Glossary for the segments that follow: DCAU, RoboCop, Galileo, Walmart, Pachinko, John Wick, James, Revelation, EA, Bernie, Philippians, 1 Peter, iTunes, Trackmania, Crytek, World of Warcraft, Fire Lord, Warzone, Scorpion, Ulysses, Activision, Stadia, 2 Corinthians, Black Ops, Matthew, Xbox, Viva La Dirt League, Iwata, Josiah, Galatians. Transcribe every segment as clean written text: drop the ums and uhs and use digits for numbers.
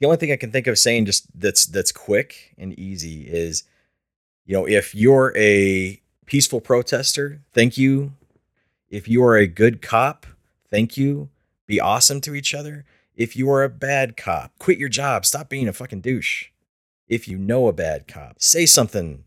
the only thing I can think of saying just that's quick and easy is, you know, if you're a peaceful protester, thank you. If you are a good cop, thank you. Be awesome to each other. If you are a bad cop, quit your job. Stop being a fucking douche. If you know a bad cop, say something.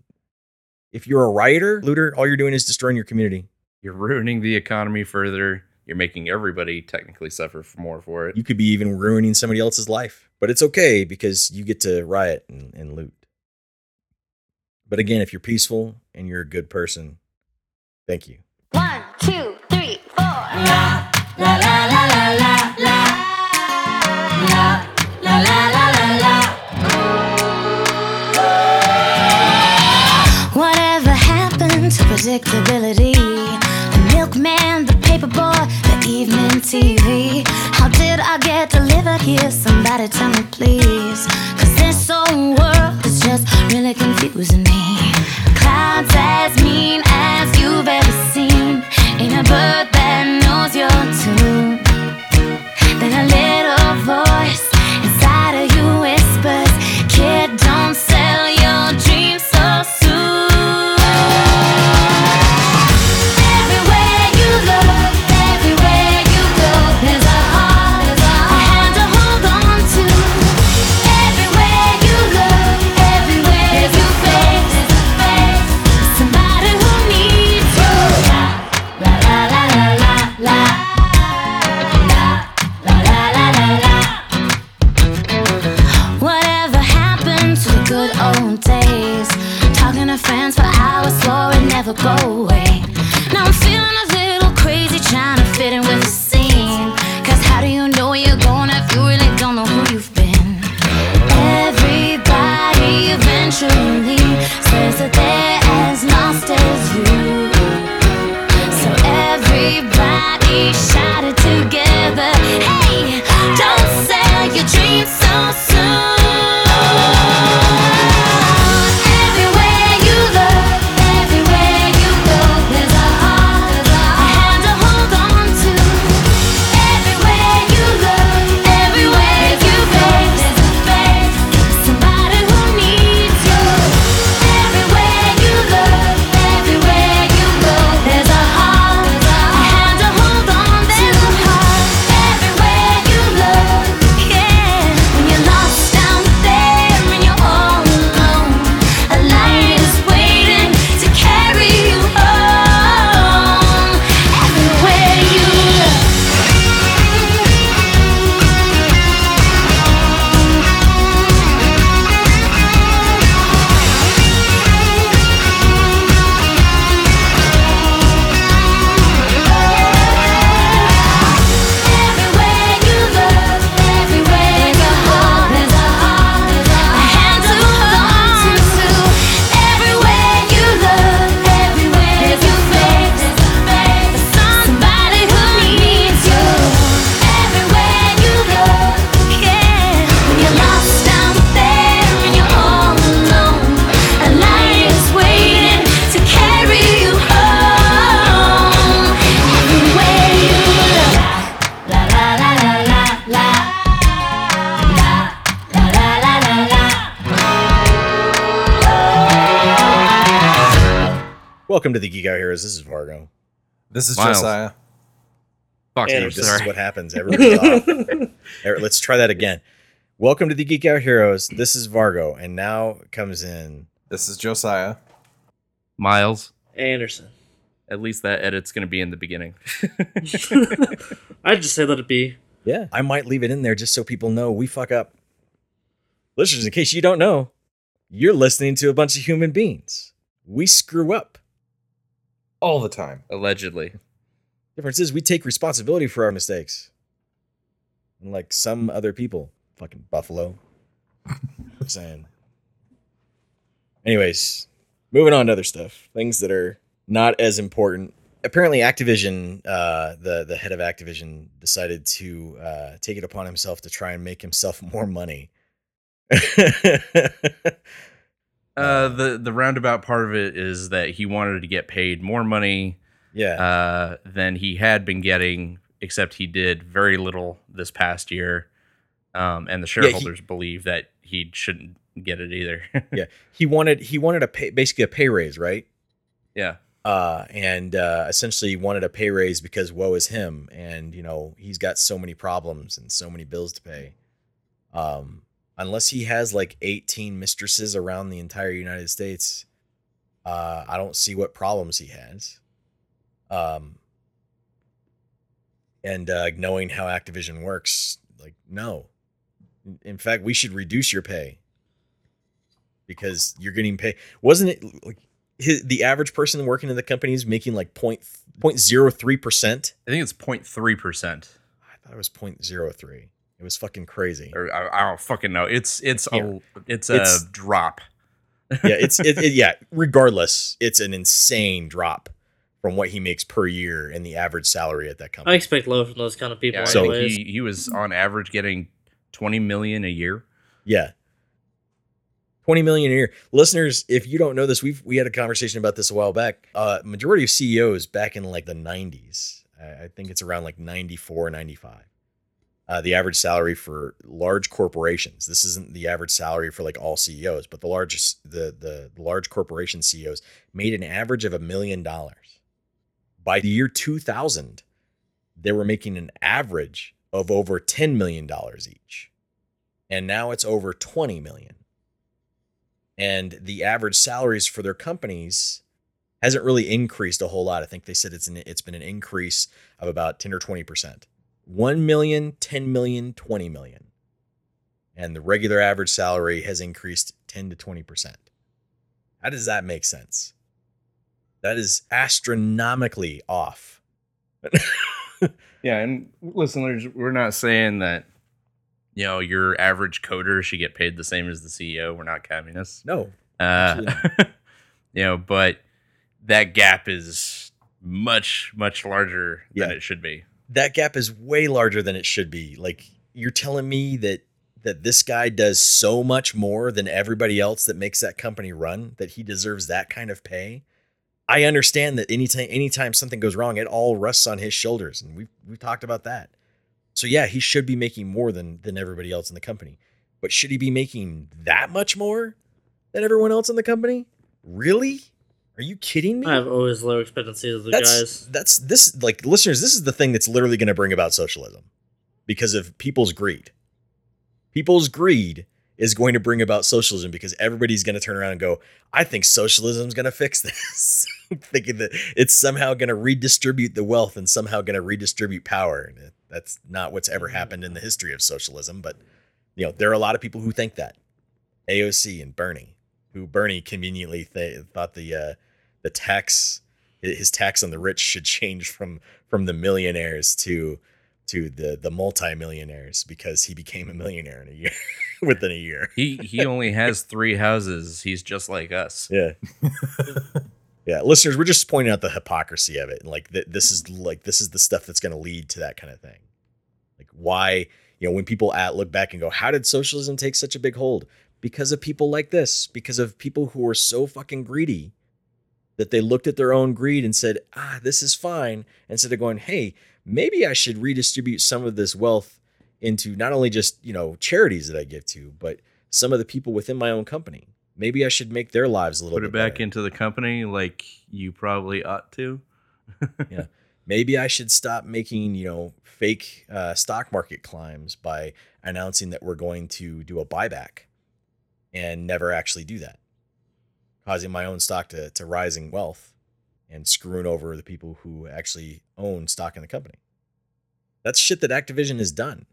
If you're a rioter, looter, all you're doing is destroying your community. You're ruining the economy further. You're making everybody technically suffer more for it. You could be even ruining somebody else's life. But it's okay because you get to riot and loot. But again, if you're peaceful and you're a good person, thank you. 1, 2, 3, 4. La, la, la, la, la, la, la. La, la, la, la, la, la. Whatever happened to predictability? The milkman, the paperboy, the evening TV. How did I get delivered here? Somebody tell me please. Cause this whole world is just really confusing me. Clouds as mean as you've ever seen. Ain't a bird that knows your tune. Then a little voice inside of you whispers, kid, don't sell your dreams so soon. Everywhere you look, everywhere you go, there's a heart, there's a hand to hold on to. Everywhere you look, everywhere there's you face, face, somebody who needs you. La la la la la la. Friends for hours, swore it'd never go away. Now I'm feeling a little crazy, trying to fit in with the scene. Cause how do you know you're gone if you really don't know who you've been? Everybody eventually says that they're as lost as you. So everybody shouted together, hey, don't sell your dreams so soon. Welcome to the Geek Out Heroes. This is Vargo. This is Miles. Josiah. Fuck you, this is what happens. Everybody's off. Right, let's try that again. Welcome to the Geek Out Heroes. This is Vargo, and now comes in. This is Josiah. Miles Anderson. At least that edit's going to be in the beginning. I just say let it be. Yeah, I might leave it in there just so people know we fuck up. Listeners, in case you don't know, you're listening to a bunch of human beings. We screw up. All the time. Allegedly. Difference is we take responsibility for our mistakes. Unlike some other people. Fucking Buffalo. I'm saying. Anyways, moving on to other stuff. Things that are not as important. Apparently Activision, the head of Activision, decided to take it upon himself to try and make himself more money. The roundabout part of it is that he wanted to get paid more money than he had been getting, except he did very little this past year. And the shareholders believe that he shouldn't get it either. Yeah, he wanted basically a pay raise, right? Yeah. And essentially wanted a pay raise because woe is him, and you know he's got so many problems and so many bills to pay. Unless he has like 18 mistresses around the entire United States, I don't see what problems he has. And knowing how Activision works, like, no. In fact, we should reduce your pay because you're getting paid. Wasn't it like the average person working in the company is making like 0.03%? I think it's 0.3%. I thought it was 0.03. It was fucking crazy. Or, I don't fucking know. It's a drop. Yeah, regardless, it's an insane drop from what he makes per year in the average salary at that company. I expect low from those kind of people. Yeah, so he was on average getting $20 million a year. Yeah. $20 million a year. Listeners, if you don't know this, we had a conversation about this a while back. Majority of CEOs back in like the 90s, I think it's around like 94, 95. The average salary for large corporations. This isn't the average salary for like all CEOs, but the large corporation CEOs made an average of $1 million. By the year 2000, they were making an average of over $10 million each. And now it's over $20 million. And the average salaries for their companies hasn't really increased a whole lot. I think they said it's been an increase of about 10 or 20%. 1 million, 10 million, 20 million. And the regular average salary has increased 10 to 20%. How does that make sense? That is astronomically off. Yeah, and listeners, we're not saying that, you know, your average coder should get paid the same as the CEO. We're not communists. No. You know, but that gap is much, much larger than it should be. That gap is way larger than it should be. Like, you're telling me that this guy does so much more than everybody else that makes that company run, that he deserves that kind of pay. I understand that anytime something goes wrong, it all rests on his shoulders. And we've talked about that. So yeah, he should be making more than everybody else in the company, but should he be making that much more than everyone else in the company? Really? Are you kidding me? I have always low expectancies of the guys. That's this, like, listeners, this is the thing that's literally going to bring about socialism because of people's greed. People's greed is going to bring about socialism because everybody's going to turn around and go, I think socialism's going to fix this. Thinking that it's somehow going to redistribute the wealth and somehow going to redistribute power. That's not what's ever happened in the history of socialism. But, you know, there are a lot of people who think that. AOC and Bernie. Who Bernie conveniently thought the tax, his tax on the rich should change from the millionaires to the multimillionaires because he became a millionaire in a year within a year. He only has 3 houses. He's just like us. Yeah, yeah. Listeners, we're just pointing out the hypocrisy of it, and like this is the stuff that's going to lead to that kind of thing. Like, why, you know, when people look back and go, how did socialism take such a big hold? Because of people like this, because of people who were so fucking greedy that they looked at their own greed and said, this is fine. Instead of going, hey, maybe I should redistribute some of this wealth into not only just, you know, charities that I give to, but some of the people within my own company. Maybe I should make their lives a little bit better. Put it back into the company like you probably ought to. Yeah. Maybe I should stop making, you know, fake stock market climbs by announcing that we're going to do a buyback. And never actually do that, causing my own stock to rise in wealth and screwing over the people who actually own stock in the company. That's shit that Activision has done.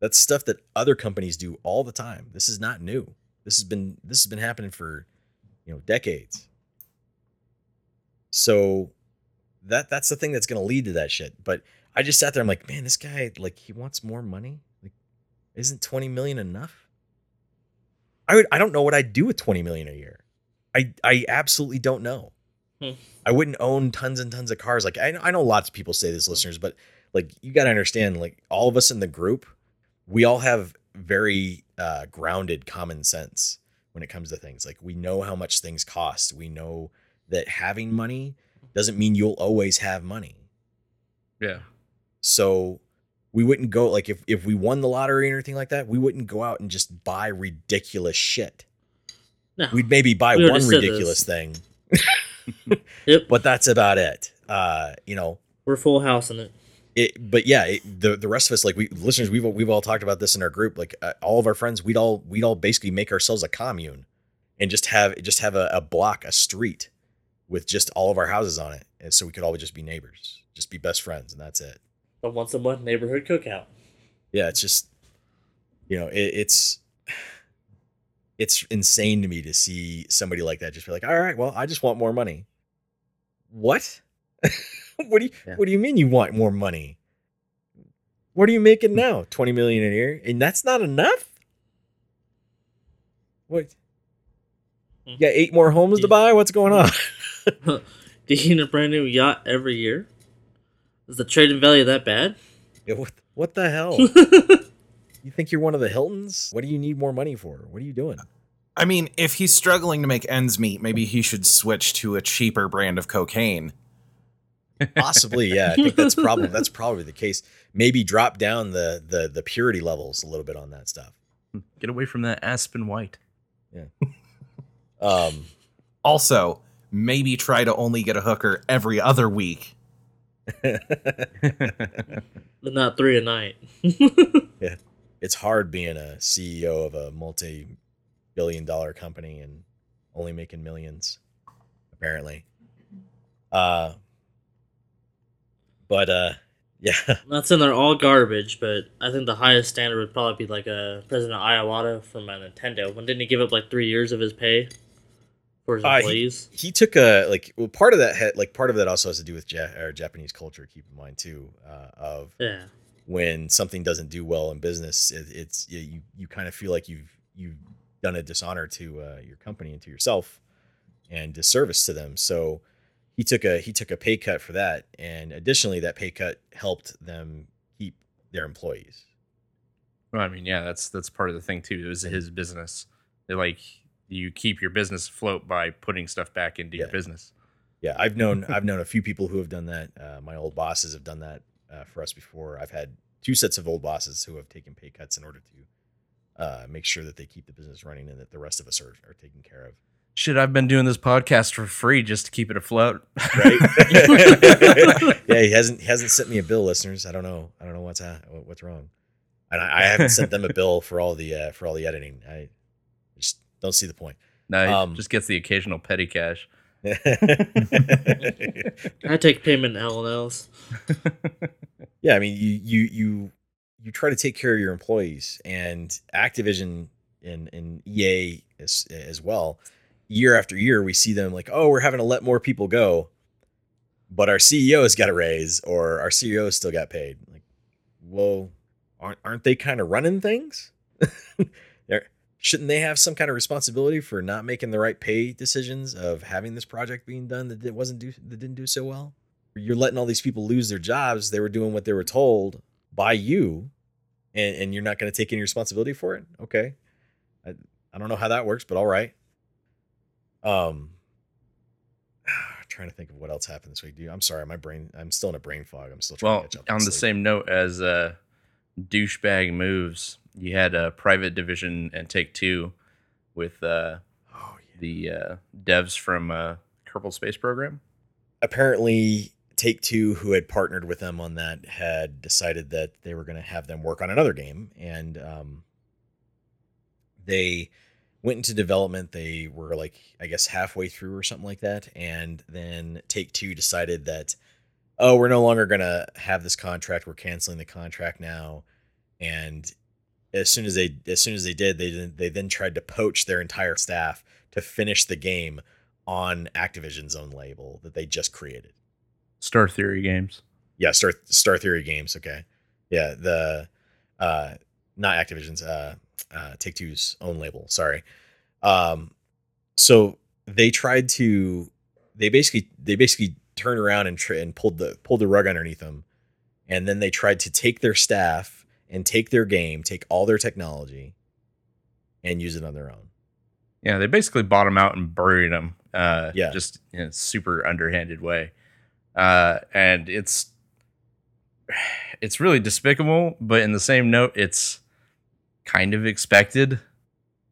That's stuff that other companies do all the time. This is not new. This has been happening for, you know, decades. So that's the thing that's going to lead to that shit. But I just sat there. I'm like, man, this guy, like, he wants more money. Like, isn't $20 million enough? I don't know what I'd do with $20 million a year. I absolutely don't know. I wouldn't own tons and tons of cars. Like, I know lots of people say this, listeners, but like, you got to understand, like, all of us in the group, we all have very grounded common sense when it comes to things. Like, we know how much things cost. We know that having money doesn't mean you'll always have money. Yeah. So we wouldn't go, like, if we won the lottery or anything like that, we wouldn't go out and just buy ridiculous shit. No, we'd maybe buy one ridiculous thing. Yep. But that's about it. You know, we're full house in it. But yeah, the rest of us, like, we listeners, we've all talked about this in our group. Like, all of our friends, we'd all basically make ourselves a commune, and just have a block, a street, with just all of our houses on it, and so we could all just be neighbors, just be best friends, and that's it. A once a month neighborhood cookout. Yeah, it's just, you know, it's insane to me to see somebody like that just be like, all right, well, I just want more money. What? What do you mean you want more money? What are you making now? 20 million a year? And that's not enough? What? You got 8 more homes to buy? What's going on? Do you need a brand new yacht every year? Is the trade-in value that bad? Yeah, what the hell? You think you're one of the Hiltons? What do you need more money for? What are you doing? I mean, if he's struggling to make ends meet, maybe he should switch to a cheaper brand of cocaine. Possibly, yeah. I think that's probably the case. Maybe drop down the purity levels a little bit on that stuff. Get away from that Aspen White. Yeah. Also, maybe try to only get a hooker every other week. But not 3 a night. Yeah. It's hard being a CEO of a multi-billion-dollar company and only making millions, apparently. But yeah. Not saying they're all garbage, but I think the highest standard would probably be like a President Iwata from Nintendo. When didn't he give up like 3 years of his pay for his employees? He took part of that had, like, part of that also has to do with Japanese culture. Keep in mind too, when something doesn't do well in business, you kind of feel like you've done a dishonor to your company and to yourself, and disservice to them. So he took a pay cut for that, and additionally, that pay cut helped them keep their employees. Well, I mean, yeah, that's part of the thing too. It was his business. They're like, you keep your business afloat by putting stuff back into your business. Yeah, I've known a few people who have done that. My old bosses have done that. For us before. I've had 2 sets of old bosses who have taken pay cuts in order to make sure that they keep the business running and that the rest of us are taken care of. Shit, I've been doing this podcast for free just to keep it afloat. Right? Yeah, he hasn't sent me a bill, listeners. I don't know what's wrong. And I haven't sent them a bill for all the editing. I just don't see the point. No, he just gets the occasional petty cash. I take payment in L&Ls. Yeah, I mean, you try to take care of your employees, and Activision and EA as well. Year after year, we see them like, oh, we're having to let more people go, but our CEO has got a raise, or our CEO still got paid. Like, whoa, aren't they kind of running things? Shouldn't they have some kind of responsibility for not making the right pay decisions of having this project being done that didn't do so well? You're letting all these people lose their jobs. They were doing what they were told by you, and you're not going to take any responsibility for it. Okay, I don't know how that works, but all right. Trying to think of what else happened this week. Dude, I'm sorry, my brain. I'm still in a brain fog. I'm still trying to catch up. On the same note as douchebag moves. You had a Private Division and Take-Two with the devs from Kerbal Space Program. Apparently, Take-Two, who had partnered with them on that, had decided that they were going to have them work on another game. And they went into development. They were, like, I guess halfway through or something like that. And then Take-Two decided that, oh, we're no longer going to have this contract. We're canceling the contract now. And as soon as they did, they then tried to poach their entire staff to finish the game on Activision's own label that they just created. Star Theory Games. Yeah, Star Theory Games. Okay, yeah, the not Activision's, Take-Two's own label. Sorry. So they tried to they basically turned around and pulled the rug underneath them, and then they tried to take their staff and take their game, take all their technology, and use it on their own. Yeah, they basically bought them out and buried them just in a super underhanded way. And it's it's really despicable, but in the same note, it's kind of expected.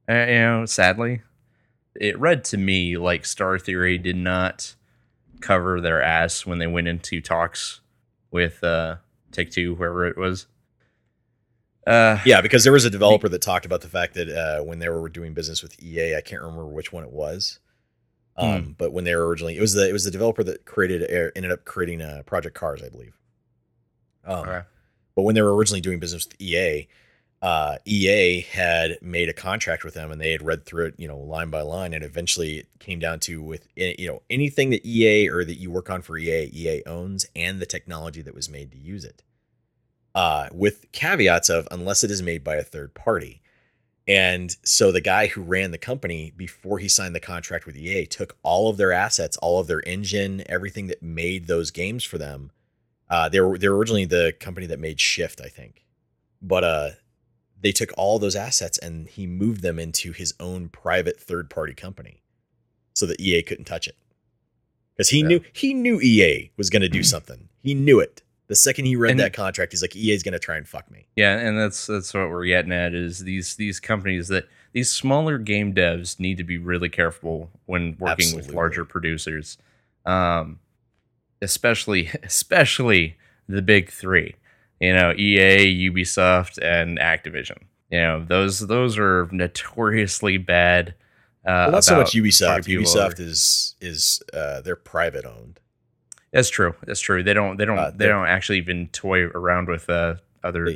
You know, sadly, it read to me like Star Theory did not cover their ass when they went into talks with Take-Two, whoever it was. Yeah, because there was a developer that talked about the fact that when they were doing business with EA, I can't remember which one it was. But when they were originally, it was the developer that ended up creating Project Cars, I believe. Okay. But when they were originally doing business with EA, EA had made a contract with them, and they had read through it, you know, line by line, and eventually it came down to, with, you know, anything that EA or that you work on for EA, EA owns, and the technology that was made to use it. With caveats of unless it is made by a third party. And so the guy who ran the company before he signed the contract with EA took all of their assets, all of their engine, everything that made those games for them. They were originally the company that made Shift, I think. But they took all those assets and he moved them into his own private third party company so that EA couldn't touch it. Because he knew EA was going to do something. He knew it. The second he read that contract, he's like, EA's going to try and fuck me. Yeah, and that's what we're getting at, is these companies, that these smaller game devs need to be really careful when working with larger producers, especially the big three, you know, EA, Ubisoft, and Activision. You know, those are notoriously bad. Well, not so much Ubisoft. Ubisoft is they're private owned. That's true. That's true. They don't actually even toy around with other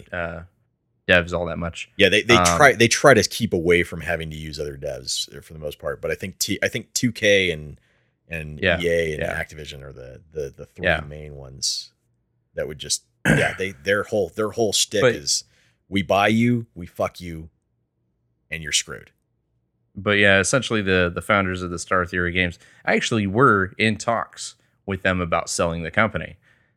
devs all that much. Yeah, they try to keep away from having to use other devs for the most part. But I think I think 2K and EA and Activision are the three main ones that would just their whole shtick is, we buy you, we fuck you, and you're screwed. But yeah, essentially the founders of the Star Theory Games actually were in talks with them about selling the company,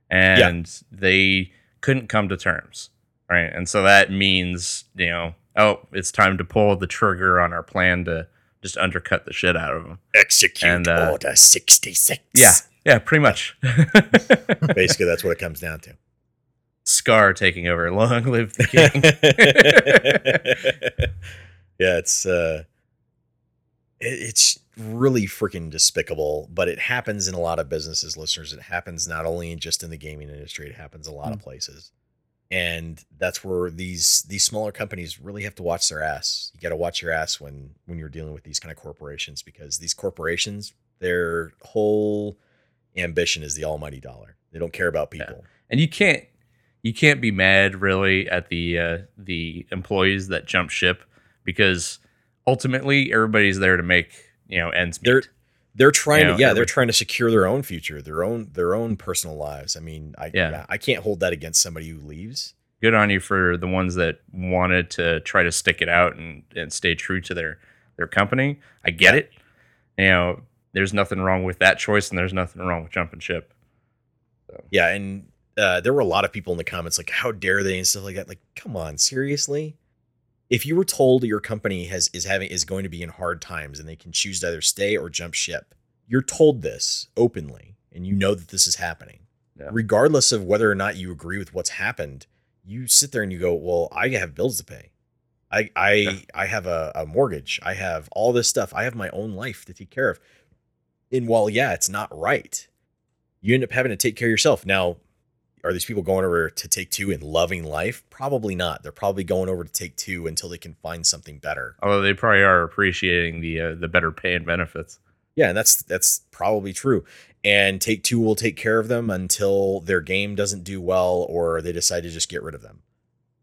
and they couldn't come to terms. Right. And so that means, you know, oh, it's time to pull the trigger on our plan to just undercut the shit out of them. Execute order 66. Yeah. Yeah, pretty much. Basically, that's what it comes down to. Scar taking over. Long live the king. Yeah. It's really freaking despicable, but it happens in a lot of businesses, listeners. It happens not only just in the gaming industry, it happens a lot of places. And that's where these smaller companies really have to watch their ass. You got to watch your ass when you're dealing with these kind of corporations, because these corporations, their whole ambition is the almighty dollar. They don't care about people. Yeah. And you can't be mad really at the employees that jump ship, because ultimately everybody's there to make, you know, ends meet. They're trying they're trying to secure their own future, their own personal lives. I mean, I can't hold that against somebody who leaves. Good on you for the ones that wanted to try to stick it out and stay true to their company. I get it. You know, there's nothing wrong with that choice, and there's nothing wrong with jumping ship. So. Yeah, and there were a lot of people in the comments like, "How dare they?" and stuff like that. Like, come on, seriously. If you were told your company is going to be in hard times and they can choose to either stay or jump ship, you're told this openly and you know that this is happening. Yeah. Regardless of whether or not you agree with what's happened, you sit there and you go, well, I have bills to pay. I have a mortgage. I have all this stuff. I have my own life to take care of. And while, it's not right, you end up having to take care of yourself. Now, are these people going over to Take-Two and loving life? Probably not. They're probably going over to Take-Two until they can find something better. Although they probably are appreciating the better pay and benefits. Yeah, and that's probably true. And Take-Two will take care of them until their game doesn't do well or they decide to just get rid of them.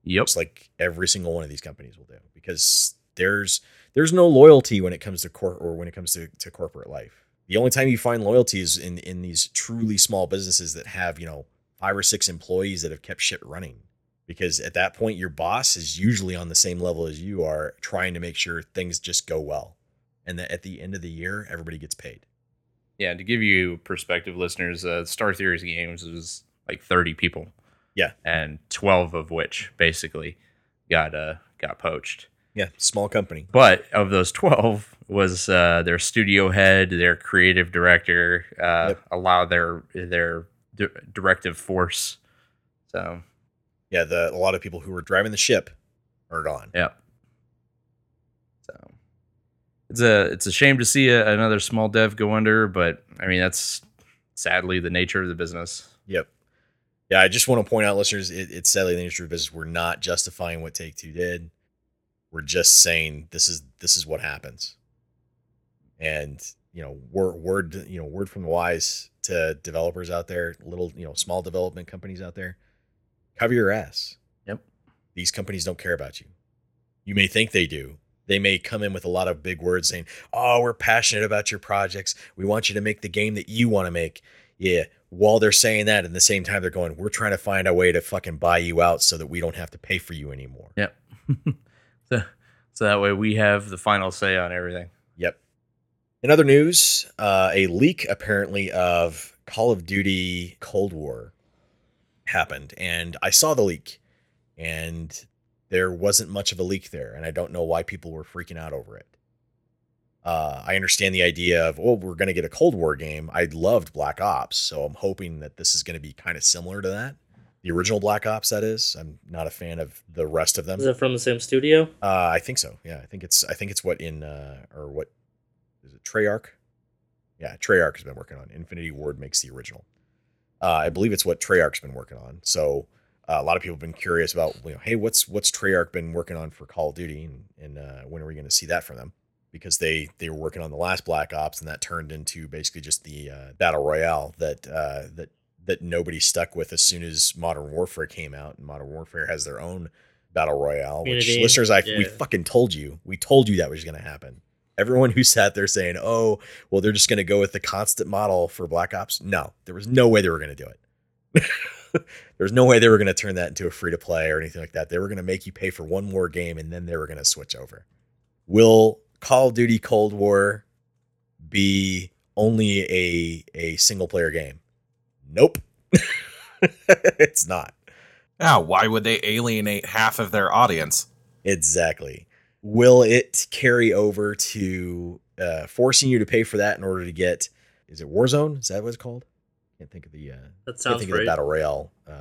Yep. Just like every single one of these companies will do, because there's no loyalty when it comes to corporate corporate life. The only time you find loyalty is in these truly small businesses that have, you know, 5 or 6 employees that have kept shit running, because at that point, your boss is usually on the same level as you are, trying to make sure things just go well. And that at the end of the year, everybody gets paid. Yeah. To give you perspective, listeners, Star Theory Games was like 30 people. Yeah. And 12 of which basically got poached. Yeah. Small company. But of those 12 was, their studio head, their creative director, allowed their directive force So, yeah, a lot of people who were driving the ship are gone. Yeah. So it's a shame to see another small dev go under, but I mean that's sadly the nature of the business. Yep. Yeah, I just want to point out, listeners, it's sadly the nature of the business. We're not justifying what Take-Two did. We're just saying this is what happens. And word from the wise to developers out there, little small development companies out there, cover your ass. Yep. These companies don't care about you. You may think they do. They may come in with a lot of big words saying, "Oh, we're passionate about your projects. We want you to make the game that you want to make." Yeah. While they're saying that, at the same time they're going, "We're trying to find a way to fucking buy you out so that we don't have to pay for you anymore." Yep. So that way we have the final say on everything. Yep. In other news, a leak apparently of Call of Duty Cold War happened, and I saw the leak, and there wasn't much of a leak there, and I don't know why people were freaking out over it. I understand the idea of, oh, we're going to get a Cold War game. I loved Black Ops, so I'm hoping that this is going to be kind of similar to that. The original Black Ops, that is. I'm not a fan of the rest of them. Is it from the same studio? I think so. Yeah, I think it's what in or what is it? Treyarch? Yeah, Treyarch has been working on. Infinity Ward makes the original. I believe it's what Treyarch's been working on. So a lot of people have been curious about, hey, what's Treyarch been working on for Call of Duty, and when are we going to see that from them? Because they were working on the last Black Ops, and that turned into basically just the battle royale that nobody stuck with as soon as Modern Warfare came out, and Modern Warfare has their own battle royale. Community. Which, listeners, we fucking told you. We told you that was going to happen. Everyone who sat there saying, "Oh, well, they're just going to go with the constant model for Black Ops." No, there was no way they were going to do it. There's no way they were going to turn that into a free-to-play or anything like that. They were going to make you pay for one more game, and then they were going to switch over. Will Call of Duty Cold War be only a single-player game? Nope. It's not. Now, why would they alienate half of their audience? Exactly. Will it carry over to forcing you to pay for that in order to get, is it Warzone? Is that what it's called? Can't think of the that sounds right. The battle royale. I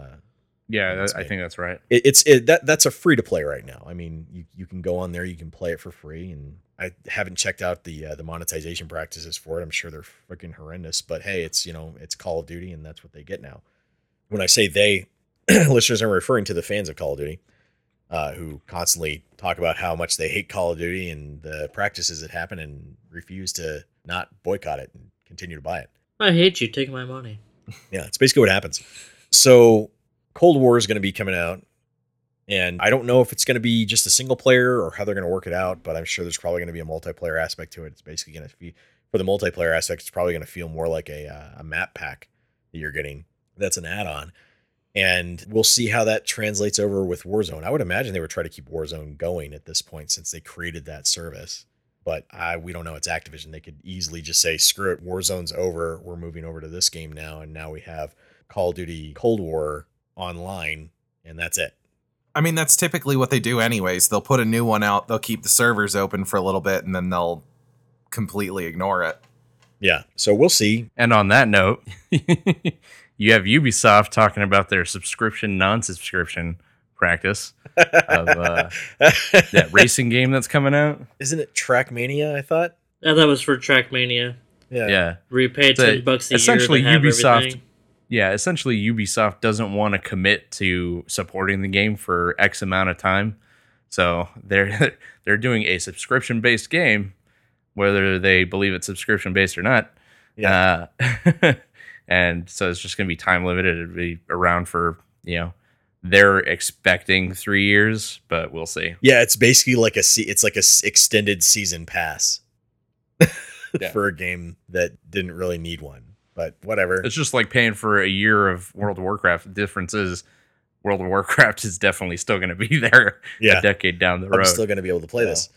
think that's right. That's a free to play right now. I mean, you can go on there, you can play it for free, and I haven't checked out the monetization practices for it. I'm sure they're freaking horrendous, but hey, it's it's Call of Duty, and that's what they get now. When I say they, listeners, I'm referring to the fans of Call of Duty, who constantly talk about how much they hate Call of Duty and the practices that happen, and refuse to not boycott it and continue to buy it. I hate you. Take my money. Yeah, it's basically what happens. So Cold War is going to be coming out, and I don't know if it's going to be just a single player or how they're going to work it out, but I'm sure there's probably going to be a multiplayer aspect to it. It's basically going to be, for the multiplayer aspect, it's probably going to feel more like a map pack that you're getting. That's an add-on, and we'll see how that translates over with Warzone. I would imagine they would try to keep Warzone going at this point since they created that service. But we don't know. It's Activision. They could easily just say, screw it, Warzone's over. We're moving over to this game now. And now we have Call of Duty Cold War online, and that's it. I mean, that's typically what they do anyways. They'll put a new one out. They'll keep the servers open for a little bit, and then they'll completely ignore it. Yeah. So we'll see. And on that note, you have Ubisoft talking about their subscription, non-subscription practice of that racing game that's coming out. Isn't it Trackmania? I thought that was for Trackmania. Yeah. Repay $10 a year. Essentially, Ubisoft. Yeah, essentially Ubisoft doesn't want to commit to supporting the game for X amount of time, so they're doing a subscription based game, whether they believe it's subscription based or not. Yeah. And so it's just going to be time limited. It'll be around for they're expecting 3 years, but we'll see. Yeah, it's basically like it's like a extended season pass for a game that didn't really need one, but whatever. It's just like paying for a year of World of Warcraft. The difference is World of Warcraft is definitely still going to be there a decade down the road. I'm still going to be able to play this.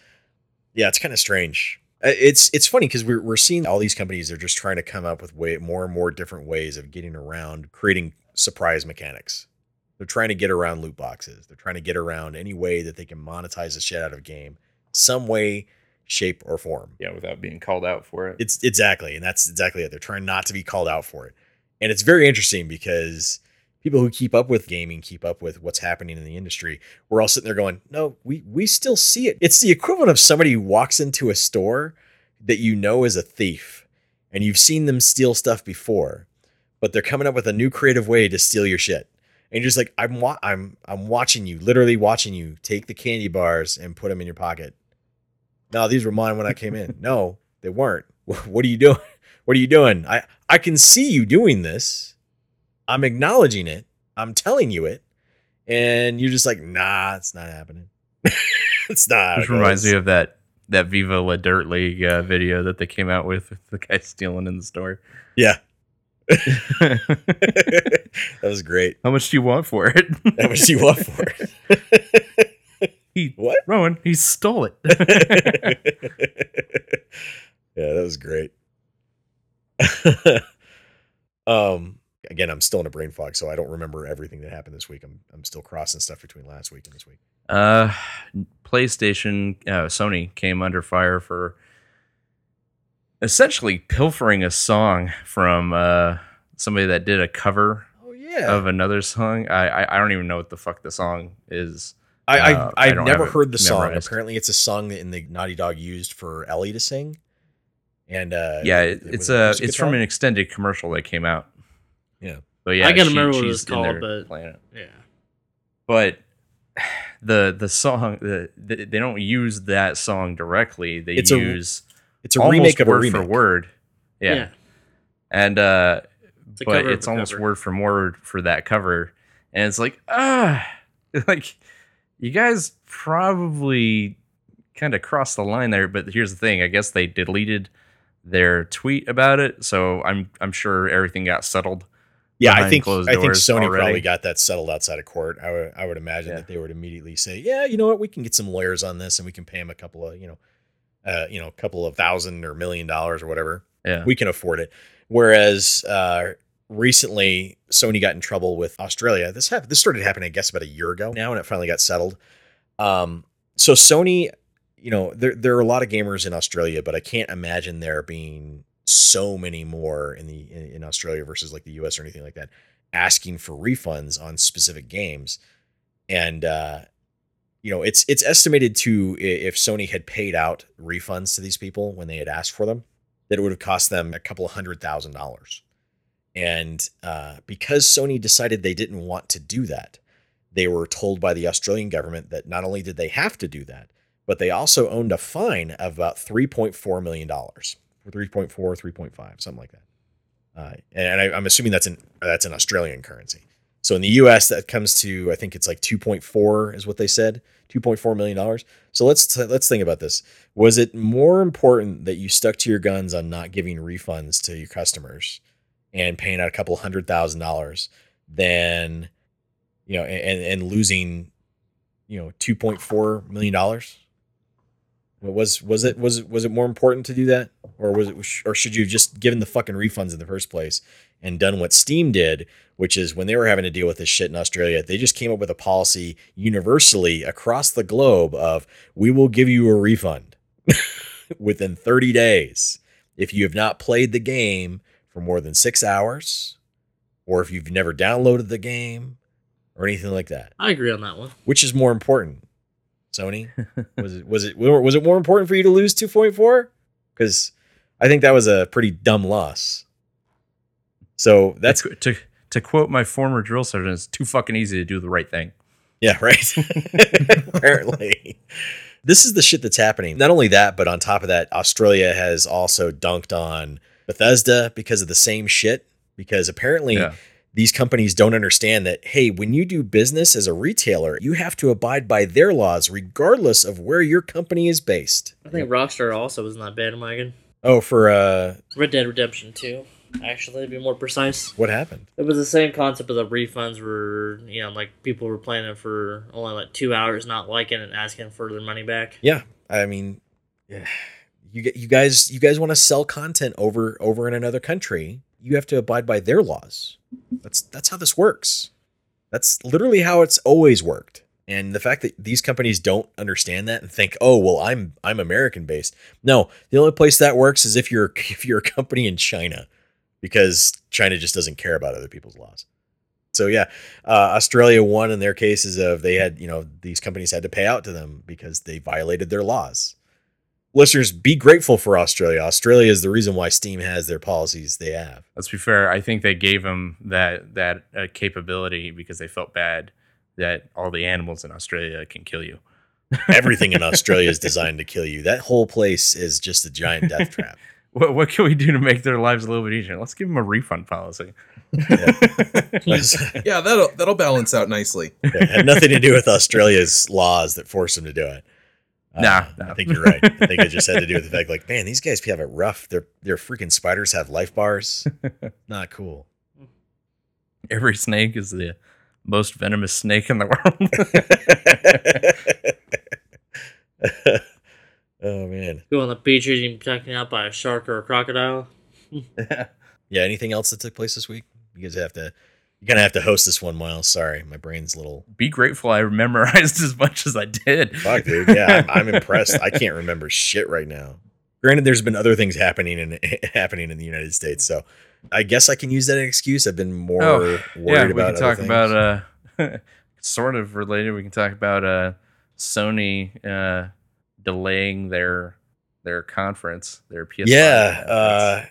Yeah, it's kind of strange. It's funny because we're seeing all these companies are just trying to come up with more and more different ways of getting around creating surprise mechanics. They're trying to get around loot boxes. They're trying to get around any way that they can monetize the shit out of a game, some way, shape, or form. Yeah, without being called out for it. It's exactly, and that's exactly it. They're trying not to be called out for it. And it's very interesting because people who keep up with gaming, keep up with what's happening in the industry, we're all sitting there going, no, we still see it. It's the equivalent of somebody who walks into a store that you know is a thief and you've seen them steal stuff before, but they're coming up with a new creative way to steal your shit. And you're just like, I'm watching you, literally watching you take the candy bars and put them in your pocket. No, these were mine when I came in. No, they weren't. What are you doing? What are you doing? I can see you doing this. I'm acknowledging it. I'm telling you it. And you're just like, nah, it's not happening. It's not. Which reminds me of that Viva La Dirt League video that they came out with the guy stealing in the store. Yeah. That was great. How much do you want for it? How much do you want for it? What? Rowan, he stole it. Yeah, that was great. Again, I'm still in a brain fog, so I don't remember everything that happened this week. I'm still crossing stuff between last week and this week. PlayStation, Sony came under fire for essentially pilfering a song from somebody that did a cover of another song. I don't even know what the fuck the song is. I've never heard the song. Apparently, it's a song that in the Naughty Dog used for Ellie to sing. And it's from an extended commercial that came out. Yeah, but yeah, I gotta remember what it was called. But the song, they don't use that song directly. They it's a remake of a remake. Word for word. Yeah. And but it's almost word for word for that cover, and it's like you guys probably kind of crossed the line there. But here's the thing: I guess they deleted their tweet about it, so I'm sure everything got settled. Yeah, I think Sony probably got that settled outside of court. I would imagine that they would immediately say, yeah, you know what, we can get some lawyers on this, and we can pay them a couple of a couple of thousand or $1 million or whatever. Yeah, we can afford it. Whereas recently Sony got in trouble with Australia. This started happening, I guess, about a year ago now, and it finally got settled. So Sony. You know, there are a lot of gamers in Australia, but I can't imagine there being so many more in Australia versus like the US or anything like that, asking for refunds on specific games. And it's estimated to, if Sony had paid out refunds to these people when they had asked for them, that it would have cost them $200,000. And because Sony decided they didn't want to do that, they were told by the Australian government that not only did they have to do that, but they also owned a fine of about $3.4 million, 3.4, 3.5, something like that. And I'm assuming that's in Australian currency. So in the US, that comes to, I think it's like 2.4 is what they said, $2.4 million. So let's think about this. Was it more important that you stuck to your guns on not giving refunds to your customers and paying out $200,000 than, and losing, $2.4 million? Was it more important to do that, or should you have just given the fucking refunds in the first place and done what Steam did, which is when they were having to deal with this shit in Australia, they just came up with a policy universally across the globe of, we will give you a refund within 30 days if you have not played the game for more than 6 hours, or if you've never downloaded the game or anything like that. I agree on that one. Which is more important? Sony, was it more important for you to lose 2.4? Because I think that was a pretty dumb loss. So that's to quote my former drill sergeant, it's too fucking easy to do the right thing. Yeah, right. Apparently, this is the shit that's happening. Not only that, but on top of that, Australia has also dunked on Bethesda because of the same shit. Because apparently. Yeah. These companies don't understand that, hey, when you do business as a retailer, you have to abide by their laws regardless of where your company is based. I think Rockstar also was not bandwagon. Oh, for Red Dead Redemption 2, actually, to be more precise. What happened? It was the same concept of the refunds were, people were playing it for only 2 hours, not liking it and asking for their money back. Yeah, I mean, yeah. You guys want to sell content over in another country, you have to abide by their laws. That's how this works. That's literally how it's always worked. And the fact that these companies don't understand that and think, oh, well, I'm American based. No, the only place that works is if you're a company in China, because China just doesn't care about other people's laws. So yeah, Australia won in their cases of they had, you know, these companies had to pay out to them because they violated their laws. Listeners, be grateful for Australia. Australia is the reason why Steam has their policies they have. Let's be fair. I think they gave them that capability because they felt bad that all the animals in Australia can kill you. Everything in Australia is designed to kill you. That whole place is just a giant death trap. What can we do to make their lives a little bit easier? Let's give them a refund policy. Yeah, yeah, that'll balance out nicely. Yeah, it had nothing to do with Australia's laws that forced them to do it. Nah. I think you're right. I think it just had to do with the fact, like, man, these guys have it rough. Their freaking spiders have life bars. Not cool. Every snake is the most venomous snake in the world. Oh, man. Go on the beach eating, taken out by a shark or a crocodile. Yeah. Yeah. Anything else that took place this week? You guys have to, you're going to have to host this one, Miles. Sorry. My brain's a little. Be grateful I memorized as much as I did. Fuck, dude. Yeah. I'm impressed. I can't remember shit right now. Granted, there's been other things happening in the United States. So I guess I can use that as an excuse. I've been more worried about other things. Yeah, we can talk about, sort of related, we can talk about Sony, delaying their conference, their PS5. Yeah,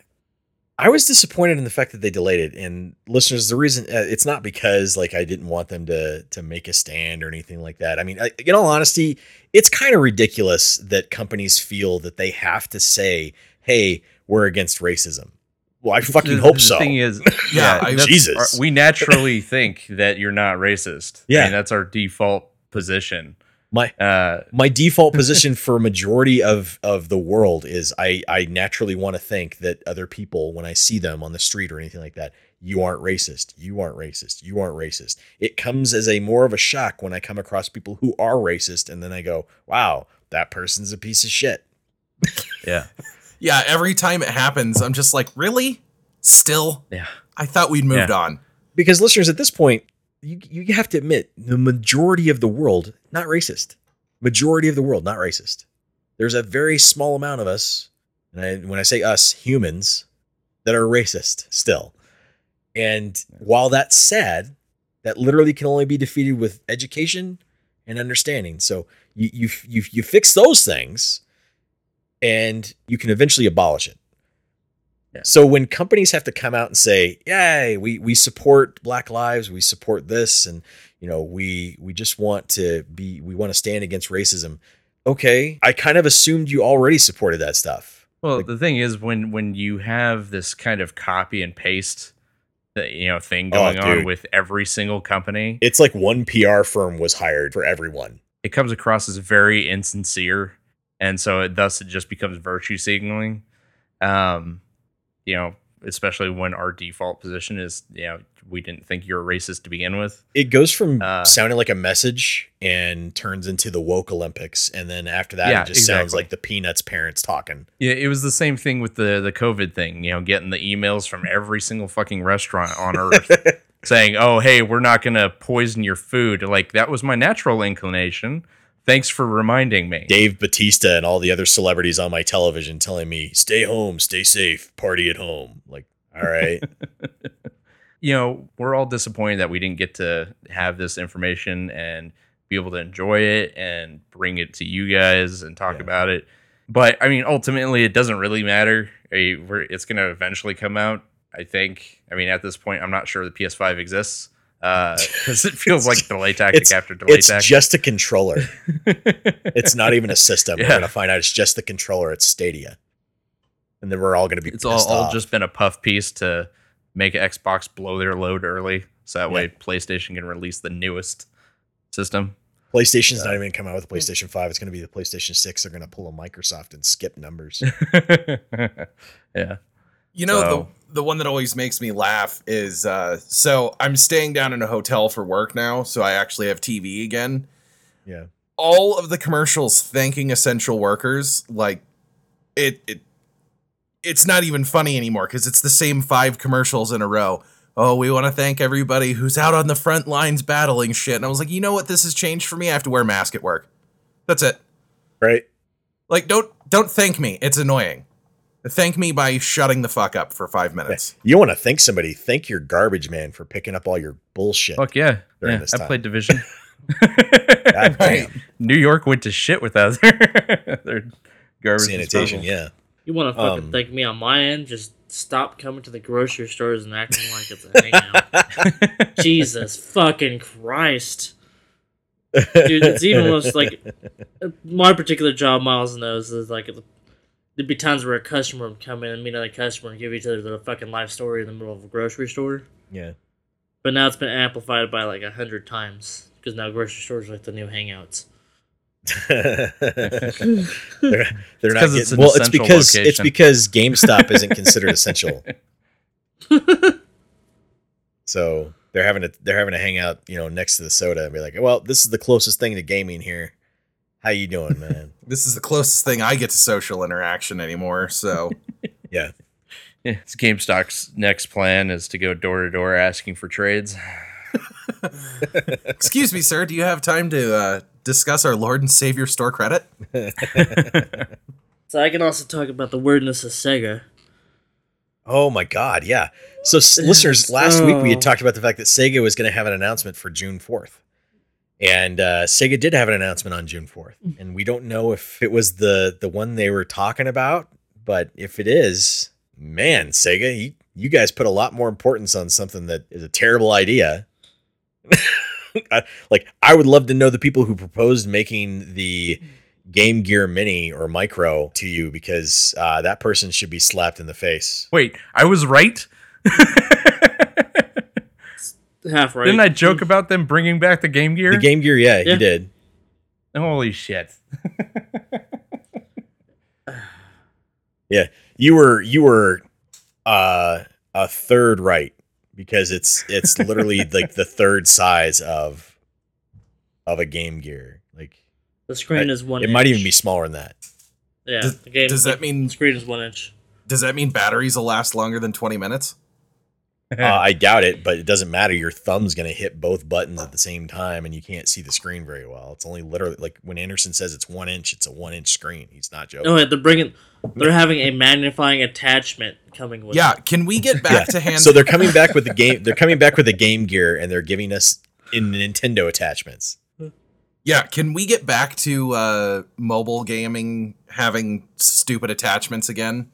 I was disappointed in the fact that they delayed it. And listeners, the reason it's not because like I didn't want them to make a stand or anything like that. I mean, in all honesty, it's kind of ridiculous that companies feel that they have to say, "Hey, we're against racism." Well, I fucking hope so. The thing is, Jesus, we naturally think that you're not racist. Yeah, I mean, that's our default position. My default position for majority of the world is I naturally want to think that other people, when I see them on the street or anything like that, you aren't racist. You aren't racist. You aren't racist. It comes as a more of a shock when I come across people who are racist. And then I go, wow, that person's a piece of shit. Yeah. Yeah. Every time it happens, I'm just like, really? Still? Yeah. I thought we'd moved on. Because listeners, at this point, you have to admit the majority of the world, not racist. Majority of the world, not racist. There's a very small amount of us, and when I say us, humans, that are racist still. And while that's sad, that literally can only be defeated with education and understanding. So you fix those things, and you can eventually abolish it. Yeah. So when companies have to come out and say, "Yay, we support Black lives, we support this, and you know, we just want to be, we want to stand against racism," okay, I kind of assumed you already supported that stuff. Well, like, the thing is, when you have this kind of copy and paste, you know, thing going on with every single company, it's like one PR firm was hired for everyone. It comes across as very insincere, and so thus it just becomes virtue signaling. You know, especially when our default position is, you know, we didn't think you're a racist to begin with. It goes from sounding like a message and turns into the woke Olympics. And then after that, it just sounds like the Peanuts parents talking. Yeah, it was the same thing with the COVID thing, you know, getting the emails from every single fucking restaurant on earth saying, oh, hey, we're not going to poison your food. Like, that was my natural inclination. Thanks for reminding me. Dave Bautista and all the other celebrities on my television telling me, stay home, stay safe, party at home. Like, all right. You know, we're all disappointed that we didn't get to have this information and be able to enjoy it and bring it to you guys and talk about it. But, I mean, ultimately, it doesn't really matter. It's going to eventually come out, I think. I mean, at this point, I'm not sure the PS5 exists. Because it feels like delay tactic after delay tactic. It's just a controller. It's not even a system. Yeah. We're going to find out it's just the controller. It's Stadia. And then we're all going to be pissed off. It's all just been a puff piece to make Xbox blow their load early. So that way PlayStation can release the newest system. PlayStation's not even coming out with the PlayStation 5. It's going to be the PlayStation 6. They're going to pull a Microsoft and skip numbers. Yeah. You know, the one that always makes me laugh is, so I'm staying down in a hotel for work now, so I actually have TV again. Yeah. All of the commercials thanking essential workers, like, it's not even funny anymore because it's the same 5 commercials in a row. Oh, we want to thank everybody who's out on the front lines battling shit. And I was like, you know what? This has changed for me. I have to wear a mask at work. That's it. Right. Like, don't thank me. It's annoying. Thank me by shutting the fuck up for 5 minutes. You want to thank somebody? Thank your garbage man for picking up all your bullshit. Fuck yeah! This I played Division. God damn. New York went to shit with us. Their garbage sanitation. Yeah. You want to fucking thank me on my end? Just stop coming to the grocery stores and acting like it's a hangout. Jesus fucking Christ. Dude, it's even most like my particular job. Miles knows is like. There'd be times where a customer would come in and meet another customer and give each other their fucking life story in the middle of a grocery store. Yeah. But now it's been amplified by like 100 times because now grocery stores are like the new hangouts. they're not getting, well, it's because location. It's because GameStop isn't considered essential. So they're having to hang out, you know, next to the soda and be like, well, this is the closest thing to gaming here. How you doing, man? This is the closest thing I get to social interaction anymore, so. Yeah. It's GameStop's next plan is to go door-to-door asking for trades. Excuse me, sir. Do you have time to discuss our Lord and Savior store credit? So I can also talk about the weirdness of Sega. Oh, my God, yeah. So, listeners, last week we had talked about the fact that Sega was going to have an announcement for June 4th. And Sega did have an announcement on June 4th, and we don't know if it was the one they were talking about, but if it is, man, Sega, you guys put a lot more importance on something that is a terrible idea. I would love to know the people who proposed making the Game Gear Mini or Micro to you, because that person should be slapped in the face. Wait, I was right? Half right. Didn't I joke about them bringing back the Game Gear? The Game Gear, yeah. You did. Holy shit! Yeah, you were a third right, because it's literally like the third size of a Game Gear. Like the screen is 1 inch. It might even be smaller than that. Yeah. Does that mean the screen is 1 inch? Does that mean batteries will last longer than 20 minutes? I doubt it, but it doesn't matter. Your thumb's going to hit both buttons at the same time, and you can't see the screen very well. It's only literally like when Anderson says it's 1 inch, it's a 1 inch screen. He's not joking. No, they're having a magnifying attachment coming with. Yeah, can we get back to hand? So they're coming back with the game. They're coming back with the Game Gear, and they're giving us in Nintendo attachments. Yeah, can we get back to mobile gaming having stupid attachments again?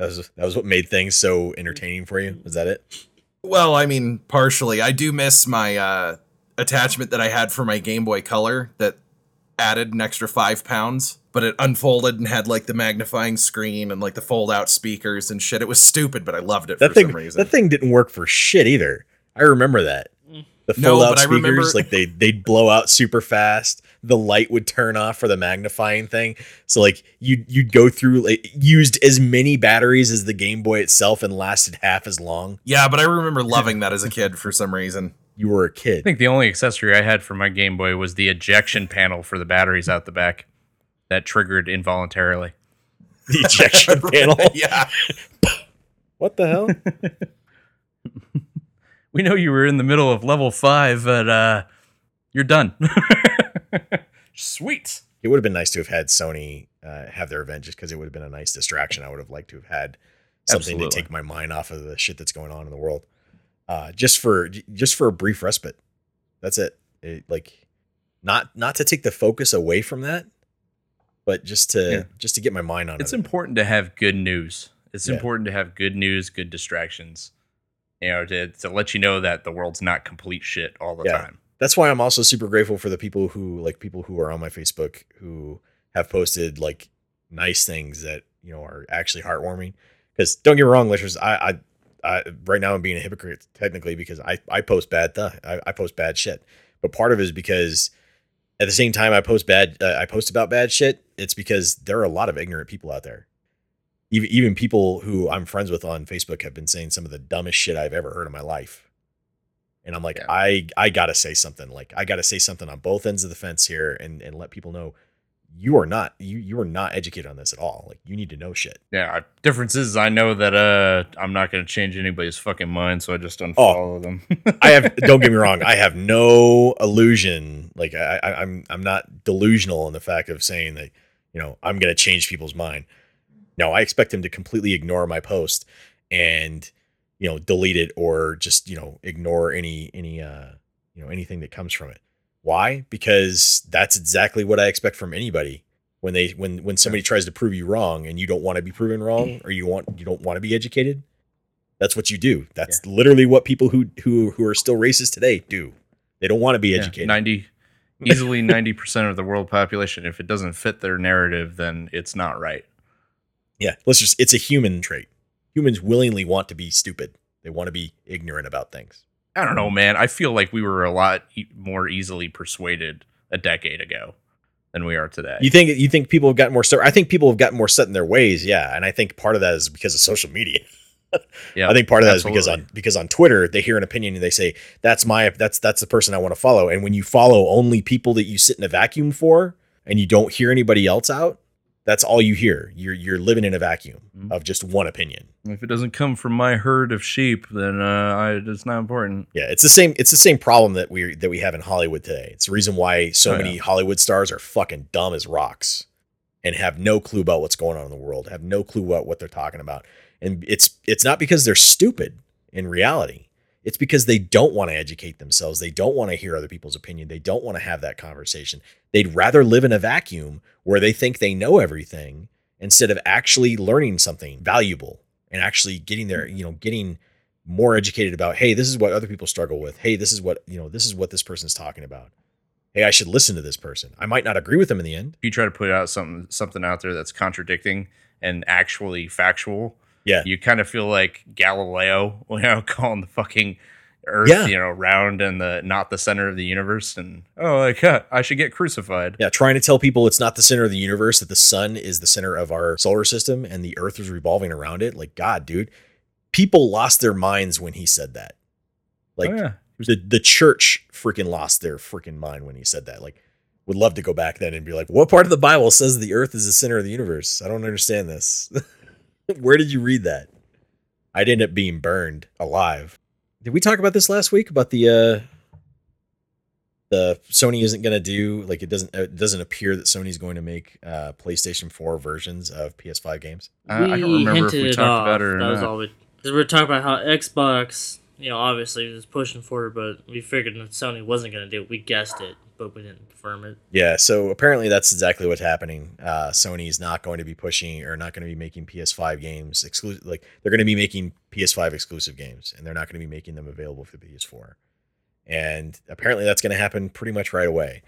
That was what made things so entertaining for you? Was that it? Well, I mean, partially. I do miss my attachment that I had for my Game Boy Color that added an extra 5 pounds, but it unfolded and had like the magnifying screen and like the fold-out speakers and shit. It was stupid, but I loved it for some reason. That thing didn't work for shit either. I remember that. The fold-out speakers, like they'd blow out super fast. The light would turn off for the magnifying thing. So like you'd go through, like, used as many batteries as the Game Boy itself and lasted half as long. Yeah, but I remember loving that as a kid for some reason. You were a kid. I think the only accessory I had for my Game Boy was the ejection panel for the batteries out the back that triggered involuntarily. The ejection panel? Yeah. What the hell? We know you were in the middle of level 5, but you're done. Sweet. It would have been nice to have had Sony have their event, just because it would have been a nice distraction. I would have liked to have had something to take my mind off of the shit that's going on in the world, just for a brief respite. That's it. Not to take the focus away from that, but just to get my mind on it. It's important to have good news. It's important to have good news, good distractions. You know, to let you know that the world's not complete shit all the time. That's why I'm also super grateful for the people who are on my Facebook who have posted like nice things that, you know, are actually heartwarming. Because don't get me wrong, listeners, I right now I'm being a hypocrite technically, because I post bad stuff. I post bad shit. But part of it is because at the same time I post about bad shit. It's because there are a lot of ignorant people out there. Even people who I'm friends with on Facebook have been saying some of the dumbest shit I've ever heard in my life. And I'm like, I got to say something. Like, I got to say something on both ends of the fence here and let people know you are not educated on this at all. Like, you need to know shit. Yeah. Difference is I know that I'm not going to change anybody's fucking mind. So I just unfollow them. Don't get me wrong. I have no illusion. Like, I'm not delusional in the fact of saying that, you know, I'm going to change people's mind. No, I expect him to completely ignore my post and, you know, delete it or just, you know, ignore any anything that comes from it. Why? Because that's exactly what I expect from anybody. When they when somebody tries to prove you wrong and you don't want to be proven wrong, or you don't want to be educated, that's what you do. That's literally what people who are still racist today do. They don't want to be educated. 90% of the world population, if it doesn't fit their narrative, then it's not right. Yeah, it's a human trait. Humans willingly want to be stupid. They want to be ignorant about things. I don't know, man. I feel like we were a lot more easily persuaded a decade ago than we are today. You think people have gotten more set? I think people have gotten more set in their ways, yeah. And I think part of that is because of social media. Yeah, I think part of that is because on Twitter they hear an opinion and they say that's the person I want to follow. And when you follow only people that you sit in a vacuum for and you don't hear anybody else out, that's all you hear. You're living in a vacuum of just one opinion. If it doesn't come from my herd of sheep, then it's not important. Yeah, it's the same problem that we have in Hollywood today. It's the reason why so many Hollywood stars are fucking dumb as rocks and have no clue about what's going on in the world, have no clue about what they're talking about. And it's not because they're stupid in reality. It's because they don't want to educate themselves. They don't want to hear other people's opinion. They don't want to have that conversation. They'd rather live in a vacuum where they think they know everything instead of actually learning something valuable and actually getting more educated about, hey, this is what other people struggle with. Hey, this is what this person's talking about. Hey, I should listen to this person. I might not agree with them in the end. If you try to put out something out there that's contradicting and actually factual, yeah, you kind of feel like Galileo, calling the fucking Earth, round and not the center of the universe, and I should get crucified. Yeah, trying to tell people it's not the center of the universe, that the sun is the center of our solar system and the Earth is revolving around it. Like, God, dude, people lost their minds when he said that. Like, the church freaking lost their freaking mind when he said that. Like, would love to go back then and be like, what part of the Bible says the Earth is the center of the universe? I don't understand this. Where did you read that? I'd end up being burned alive. Did we talk about this last week about the Sony isn't going to do, like, it doesn't appear that Sony's going to make PlayStation 4 versions of PS5 games? I don't remember if we talked about it or not. Because we were talking about how Xbox, obviously was pushing for it, but we figured that Sony wasn't going to do it. We guessed it, but we didn't confirm it. Yeah, so apparently that's exactly what's happening. Sony's not going to be pushing or not going to be making PS5 games exclusive. Like, they're going to be making PS5 exclusive games, and they're not going to be making them available for PS4. And apparently that's going to happen pretty much right away.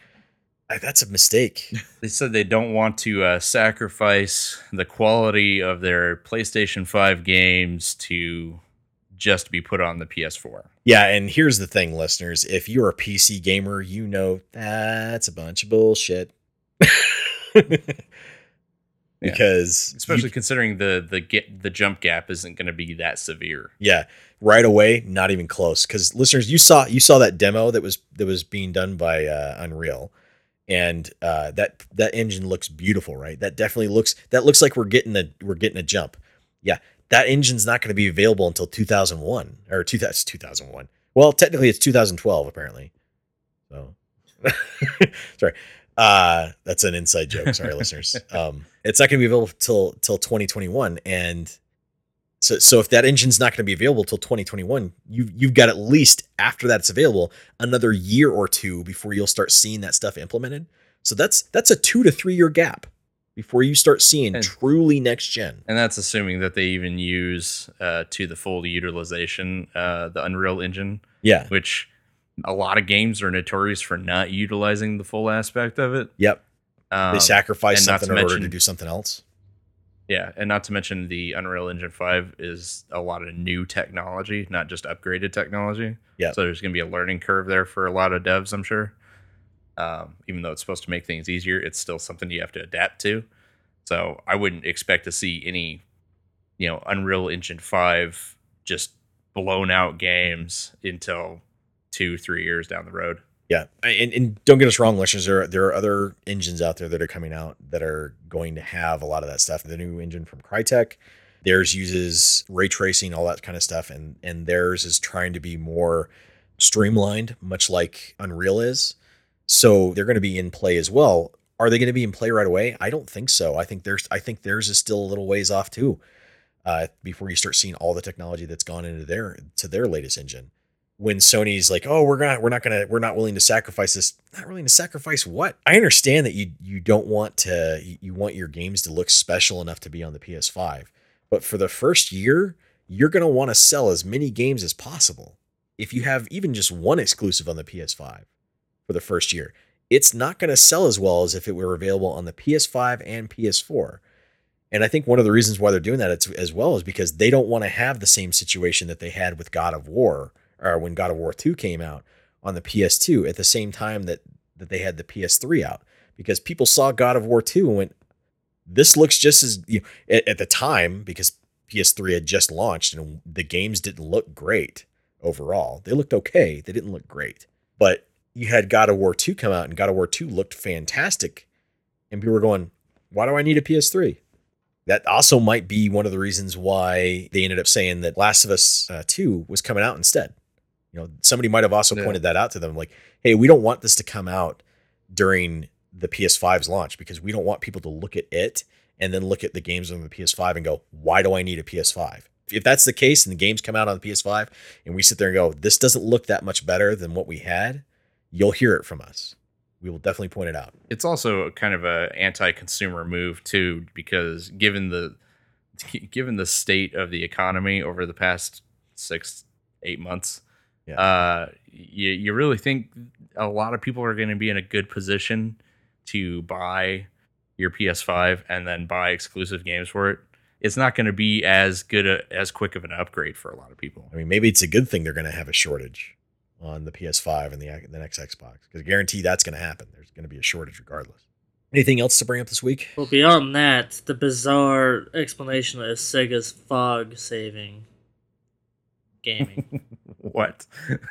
That's a mistake. They said they don't want to sacrifice the quality of their PlayStation 5 games to just be put on the PS4. Yeah, and here's the thing, listeners. If you're a PC gamer, you know that's a bunch of bullshit. Because especially considering the jump gap isn't going to be that severe. Yeah, right away, not even close. Because listeners, you saw that demo that was being done by Unreal, and that engine looks beautiful, right? That definitely looks like we're getting a jump. Yeah. That engine's not going to be available until 2001 or 2001. Well, technically it's 2012 apparently. So sorry. That's an inside joke. Sorry, listeners. It's not going to be available till 2021. And so if that engine's not going to be available till 2021, you've got at least after that's available another year or two before you'll start seeing that stuff implemented. So that's a 2 to 3 year gap before you start seeing truly next gen. And that's assuming that they even use to the full utilization the Unreal Engine. Yeah. Which a lot of games are notorious for not utilizing the full aspect of it. Yep. They sacrifice something in order to do something else. Yeah. And not to mention the Unreal Engine 5 is a lot of new technology, not just upgraded technology. Yeah. So there's going to be a learning curve there for a lot of devs, I'm sure. Even though it's supposed to make things easier, it's still something you have to adapt to. So I wouldn't expect to see any, Unreal Engine 5 just blown out games until 2-3 years down the road. Yeah. And don't get us wrong, listeners. There are other engines out there that are coming out that are going to have a lot of that stuff. The new engine from Crytek, theirs uses ray tracing, all that kind of stuff. And theirs is trying to be more streamlined, much like Unreal is. So they're going to be in play as well. Are they going to be in play right away? I don't think so. I think theirs is still a little ways off too, before you start seeing all the technology that's gone into their latest engine. When Sony's like, oh, we're not willing to sacrifice this. Not willing to sacrifice what? I understand that you don't want to, you want your games to look special enough to be on the PS5, but for the first year, you're going to want to sell as many games as possible. If you have even just one exclusive on the PS5 for the first year, it's not going to sell as well as if it were available on the PS5 and PS4. And I think one of the reasons why they're doing that as well is because they don't want to have the same situation that they had with God of War, or when God of War 2 came out on the PS2 at the same time that they had the PS3 out, because people saw God of War 2 and went, this looks just as, you know, at the time, because PS3 had just launched and the games didn't look great overall. They looked okay. They didn't look great, but you had God of War 2 come out, and God of War 2 looked fantastic. And people were going, why do I need a PS3? That also might be one of the reasons why they ended up saying that Last of Us 2 was coming out instead. You know, somebody might have also pointed that out to them, like, hey, we don't want this to come out during the PS5's launch, because we don't want people to look at it and then look at the games on the PS5 and go, why do I need a PS5? If that's the case and the games come out on the PS5 and we sit there and go, this doesn't look that much better than what we had, you'll hear it from us. We will definitely point it out. It's also kind of an anti-consumer move too, because given the state of the economy over the past 6-8 months, you really think a lot of people are going to be in a good position to buy your PS5 and then buy exclusive games for it. It's not going to be as good as quick of an upgrade for a lot of people. I mean, maybe it's a good thing they're going to have a shortage on the PS5 and the next Xbox, because I guarantee that's going to happen. There's going to be a shortage regardless. Anything else to bring up this week? Well, beyond that, the bizarre explanation of Sega's fog saving gaming. What?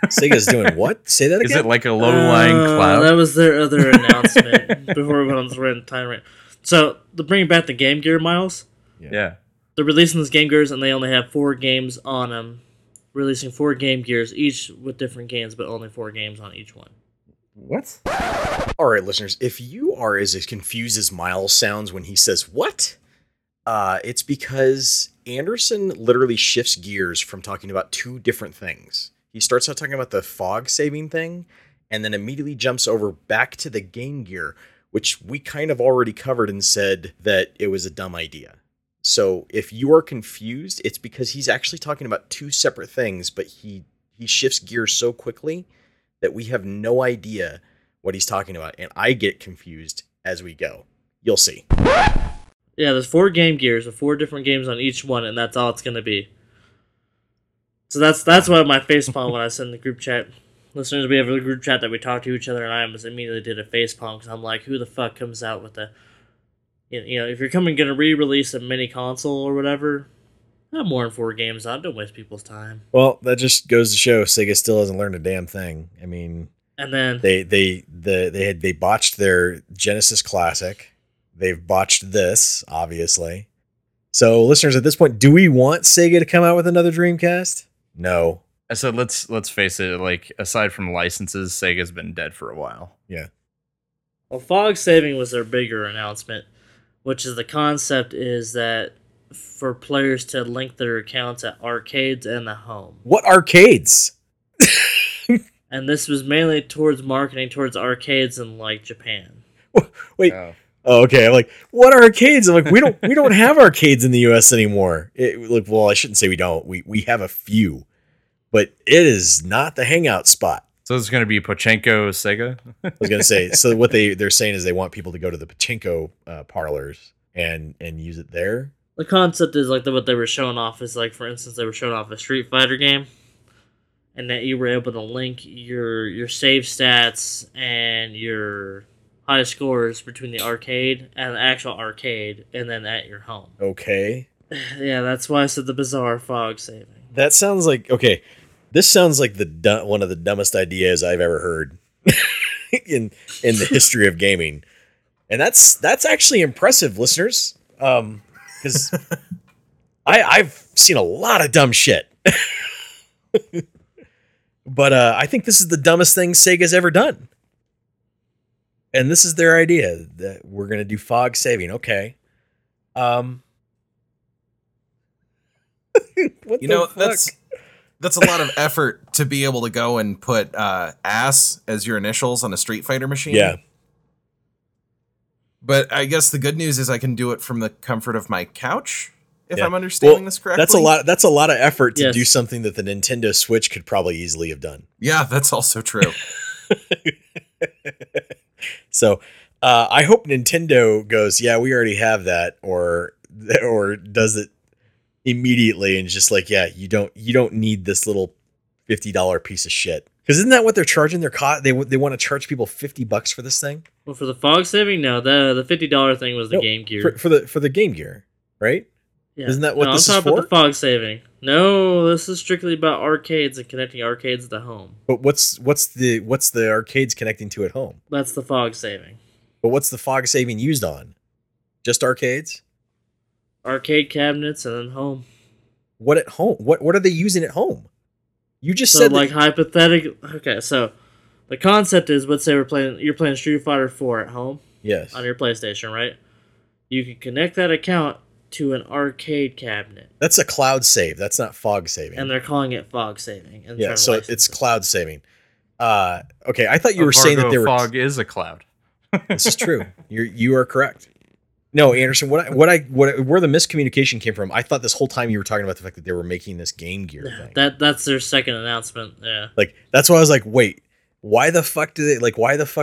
Sega's doing what? Say that again? Is it like a low-lying cloud? That was their other announcement before we went on this random time rant. So, to bring back the Game Gear, Miles. Yeah. They're releasing these Game Gears, and they only have 4 games on them. Releasing 4 Game Gears, each with different games, but only 4 games on each one. What? All right, listeners, if you are as confused as Miles sounds when he says what, it's because Anderson literally shifts gears from talking about 2 different things. He starts out talking about the fog saving thing, and then immediately jumps over back to the Game Gear, which we kind of already covered and said that it was a dumb idea. So if you are confused, it's because he's actually talking about 2 separate things, but he shifts gears so quickly that we have no idea what he's talking about. And I get confused as we go. You'll see. Yeah, there's 4 Game Gears with 4 different games on each one, and that's all it's going to be. So that's why my face palm when I said in the group chat. Listeners, we have a group chat that we talk to each other, and I almost immediately did a face palm because I'm like, who the fuck comes out with the... You know, if you're going to re-release a mini console or whatever, not more than 4 games. I don't waste people's time. Well, that just goes to show Sega still hasn't learned a damn thing. I mean, and then they botched their Genesis Classic. They've botched this, obviously. So, listeners, at this point, do we want Sega to come out with another Dreamcast? No. So let's face it. Like, aside from licenses, Sega's been dead for a while. Yeah. Well, fog saving was their bigger announcement, which is the concept is that for players to link their accounts at arcades and the home. What arcades? And this was mainly towards marketing towards arcades in, like, Japan. Wait. Oh, okay. I'm like, what arcades? I'm like, we don't have arcades in the U.S. anymore. Well, I shouldn't say we don't. We have a few, but it is not the hangout spot. So it's going to be Pachinko Sega. I was going to say, so what they're saying is they want people to go to the Pachinko parlors and use it there. The concept is like what they were showing off is like, for instance, they were showing off a Street Fighter game, and that you were able to link your save stats and your high scores between the arcade and the actual arcade, and then at your home. Okay. Yeah, that's why I said the bizarre fog saving. That sounds like, okay. This sounds like one of the dumbest ideas I've ever heard in the history of gaming, and that's actually impressive, listeners, because I've seen a lot of dumb shit, but I think this is the dumbest thing Sega's ever done. And this is their idea that we're going to do fog saving. Okay. What you the know, fuck? That's a lot of effort to be able to go and put ass as your initials on a Street Fighter machine. Yeah. But I guess the good news is I can do it from the comfort of my couch, if I'm understanding this correctly. That's a lot of effort to do something that the Nintendo Switch could probably easily have done. Yeah, that's also true. So I hope Nintendo goes, yeah, we already have that, or does it immediately and just like, yeah, you don't need this little $50 piece of shit. Because isn't that what they're charging? They want to charge people $50 for this thing. Well, for the fog saving, no, the $50 thing was the Game Gear for the Game Gear, right? Yeah. Isn't that what this is for? I'm talking about the fog saving. No, this is strictly about arcades and connecting arcades to home. But what's the arcades connecting to at home? That's the fog saving. But what's the fog saving used on? Just arcades? Arcade cabinets and then home. What at home? What are they using at home? You just said like hypothetically. Okay, so the concept is, let's say you're playing Street Fighter 4 at home. Yes. On your PlayStation, right? You can connect that account to an arcade cabinet. That's a cloud save. That's not fog saving. And they're calling it fog saving. Yeah, so it's cloud saving. Okay, I thought you were saying that there fog is a cloud. This is true. You are correct. No, Anderson, where the miscommunication came from, I thought this whole time you were talking about the fact that they were making this Game Gear thing. That's their second announcement. Yeah. Like, that's why I was like, wait, why the fuck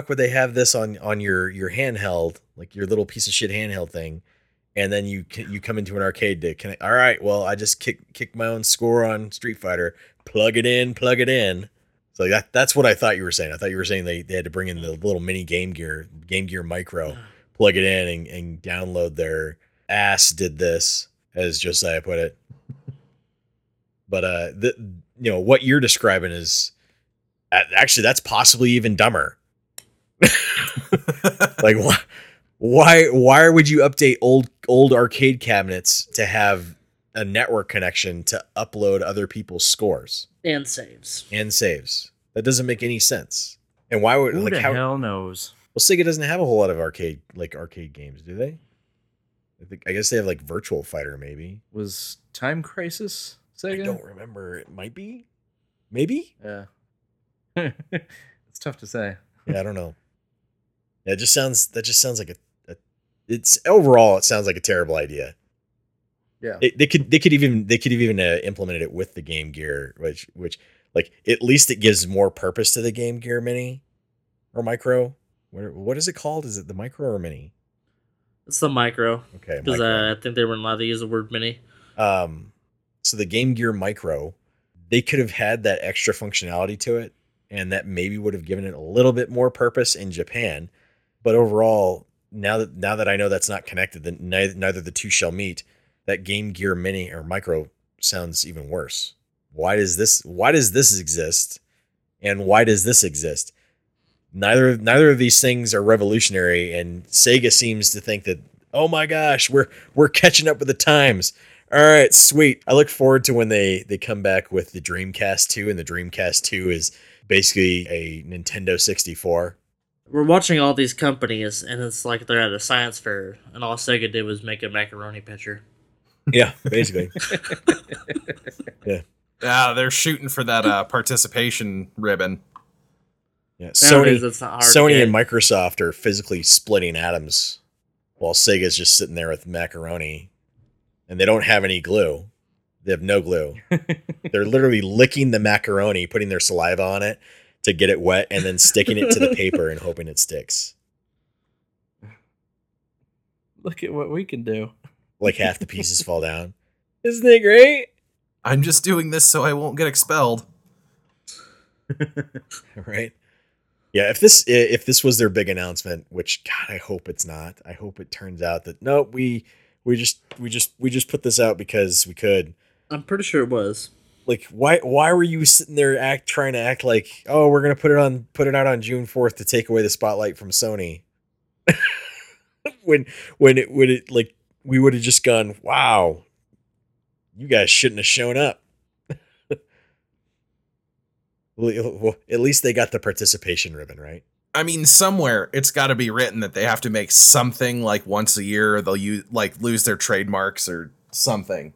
would they have this on your handheld, like your little piece of shit handheld thing? And then you come into an arcade to connect. All right, well, I just kick my own score on Street Fighter, plug it in. So that's what I thought you were saying. I thought you were saying they had to bring in the little mini Game Gear Micro. Plug it in and download their ass did this, as Josiah put it. But what you're describing is actually that's possibly even dumber. Like why would you update old arcade cabinets to have a network connection to upload other people's scores and saves? That doesn't make any sense. And why would hell knows? Well, Sega doesn't have a whole lot of arcade games, do they? I guess they have like Virtual Fighter, maybe. Was Time Crisis Sega? I don't remember. It might be. Maybe? Yeah. It's tough to say. Yeah, I don't know. Yeah, that just sounds like it sounds like a terrible idea. Yeah. They could even implement it with the Game Gear, which like at least it gives more purpose to the Game Gear Mini or Micro. What is it called? Is it the Micro or Mini? It's the Micro. Okay. Because I think they weren't allowed to use the word Mini. So the Game Gear Micro, they could have had that extra functionality to it, and that maybe would have given it a little bit more purpose in Japan. But overall, now that I know that's not connected, then neither the two shall meet. That Game Gear Mini or Micro sounds even worse. Why does this exist? And why does this exist? Neither of these things are revolutionary, and Sega seems to think that, oh my gosh, we're catching up with the times. All right, sweet. I look forward to when they come back with the Dreamcast 2, and the Dreamcast 2 is basically a Nintendo 64. We're watching all these companies, and it's like they're at a science fair, and all Sega did was make a macaroni picture. Yeah, basically. Yeah. They're shooting for that participation ribbon. Yeah, Sony and Microsoft are physically splitting atoms while Sega's just sitting there with macaroni, and they don't have any glue. They have no glue. They're literally licking the macaroni, putting their saliva on it to get it wet, and then sticking it to the paper and hoping it sticks. Look at what we can do. Like half the pieces fall down. Isn't it great? I'm just doing this so I won't get expelled. Right? Yeah, if this was their big announcement, which God, I hope it's not. I hope it turns out that nope, we just put this out because we could. I'm pretty sure it was. Like why were you sitting there trying to act like, oh, we're gonna put it out on June 4th to take away the spotlight from Sony? when it like we would have just gone, wow, you guys shouldn't have shown up. Well, at least they got the participation ribbon, right? I mean, somewhere it's got to be written that they have to make something like once a year, or they'll lose their trademarks or something.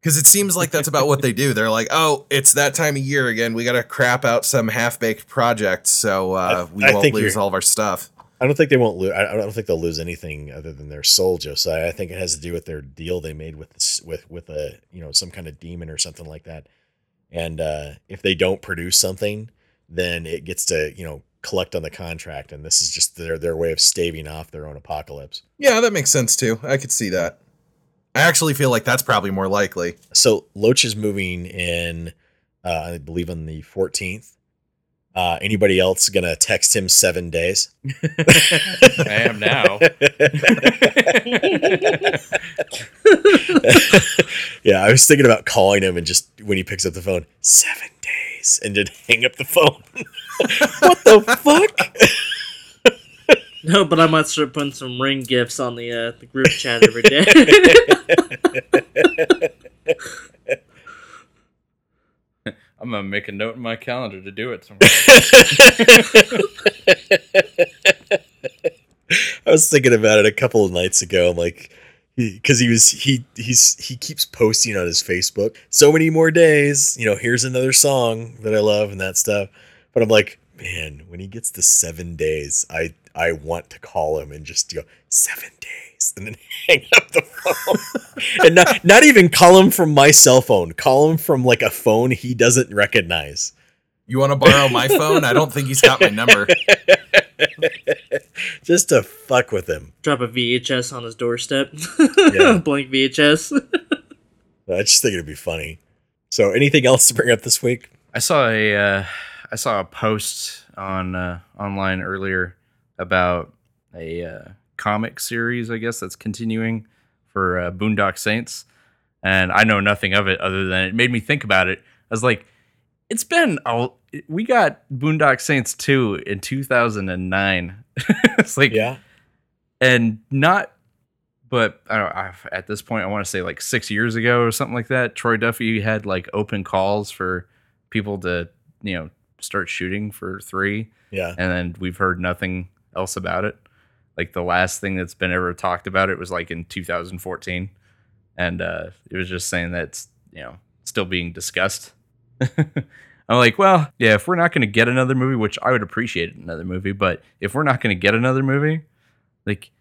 Because it seems like that's about what they do. They're like, oh, it's that time of year again. We got to crap out some half-baked project so we won't lose all of our stuff. I don't think they won't lose. I don't think they'll lose anything other than their soul, Josiah. I think it has to do with their deal they made with a, you know, some kind of demon or something like that. And if they don't produce something, then it gets to, you know, collect on the contract. And this is just their way of staving off their own apocalypse. Yeah, that makes sense too. I could see that. I actually feel like that's probably more likely. So Loach is moving in, I believe, on the 14th. Anybody else going to text him 7 days? I am now. Yeah, I was thinking about calling him and just when he picks up the phone, 7 days, and then hang up the phone. What the fuck? No, but I might start putting some ring gifts on the group chat every day. I'm going to make a note in my calendar to do it somewhere. I was thinking about it a couple of nights ago. I'm like, because he keeps posting on his Facebook, so many more days, you know, here's another song that I love and that stuff. But I'm like, man, when he gets to 7 days, I want to call him and just go, 7 days, and then hang up the phone. And not even call him from my cell phone. Call him from like a phone he doesn't recognize. You want to borrow my phone? I don't think he's got my number. Just to fuck with him. Drop a VHS on his doorstep. Yeah. Blank VHS. I just think it'd be funny. So anything else to bring up this week? I saw a post on online earlier about a comic series, I guess, that's continuing for Boondock Saints. And I know nothing of it other than it made me think about it. I was like, it's been... We got Boondock Saints 2 in 2009. It's like... Yeah. And not... But I don't know, at this point, I want to say like 6 years ago or something like that, Troy Duffy had like open calls for people to, you know, start shooting for 3. Yeah. And then we've heard nothing else about it. Like the last thing that's been ever talked about it was like in 2014, and it was just saying that's, you know, still being discussed. I'm like, well, yeah, if we're not going to get another movie, which I would appreciate another movie, but if we're not going to get another movie, like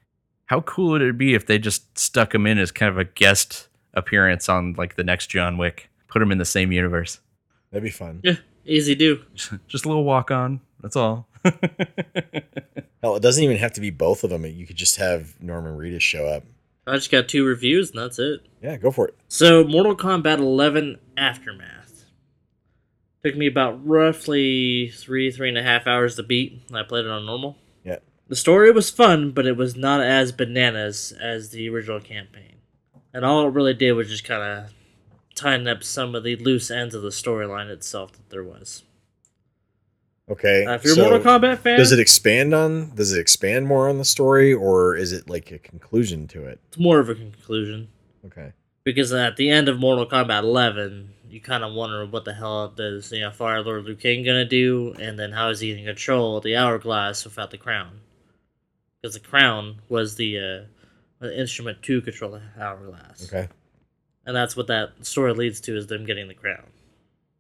how cool would it be if they just stuck him in as kind of a guest appearance on like the next John Wick, put him in the same universe? That'd be fun. Yeah, easy do. Just a little walk on. That's all. Hell, it doesn't even have to be both of them. You could just have Norman Reedus show up. I just got 2 reviews, and that's it. Yeah, go for it. So, Mortal Kombat 11 Aftermath. Took me about roughly 3.5 hours to beat. I played it on normal. Yeah. The story was fun, but it was not as bananas as the original campaign. And all it really did was just kind of tying up some of the loose ends of the storyline itself that there was. Okay. If you're a Mortal Kombat fan, does it expand more on the story, or is it like a conclusion to it? It's more of a conclusion. Okay. Because at the end of Mortal Kombat 11, you kind of wonder what the hell does, you know, Fire Lord Liu Kang gonna do, and then how is he gonna control the Hourglass without the crown? Because the crown was the instrument to control the Hourglass. Okay. And that's what that story leads to, is them getting the crown.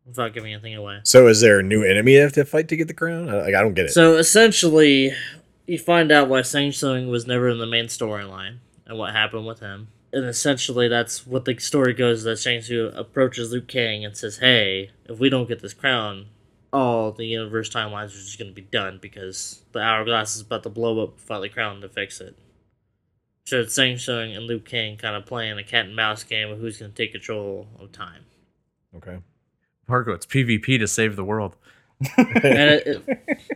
Without giving anything away. So is there a new enemy you have to fight to get the crown? I don't get it. So essentially, you find out why Shang Tsung was never in the main storyline and what happened with him. And essentially, that's what the story goes, that Shang Tsung approaches Liu Kang and says, hey, if we don't get this crown, all the universe timelines are just going to be done because the Hourglass is about to blow up without the crown to fix it. So it's Shang Tsung and Liu Kang kind of playing a cat and mouse game of who's going to take control of time. Okay. Vargo, it's PvP to save the world. And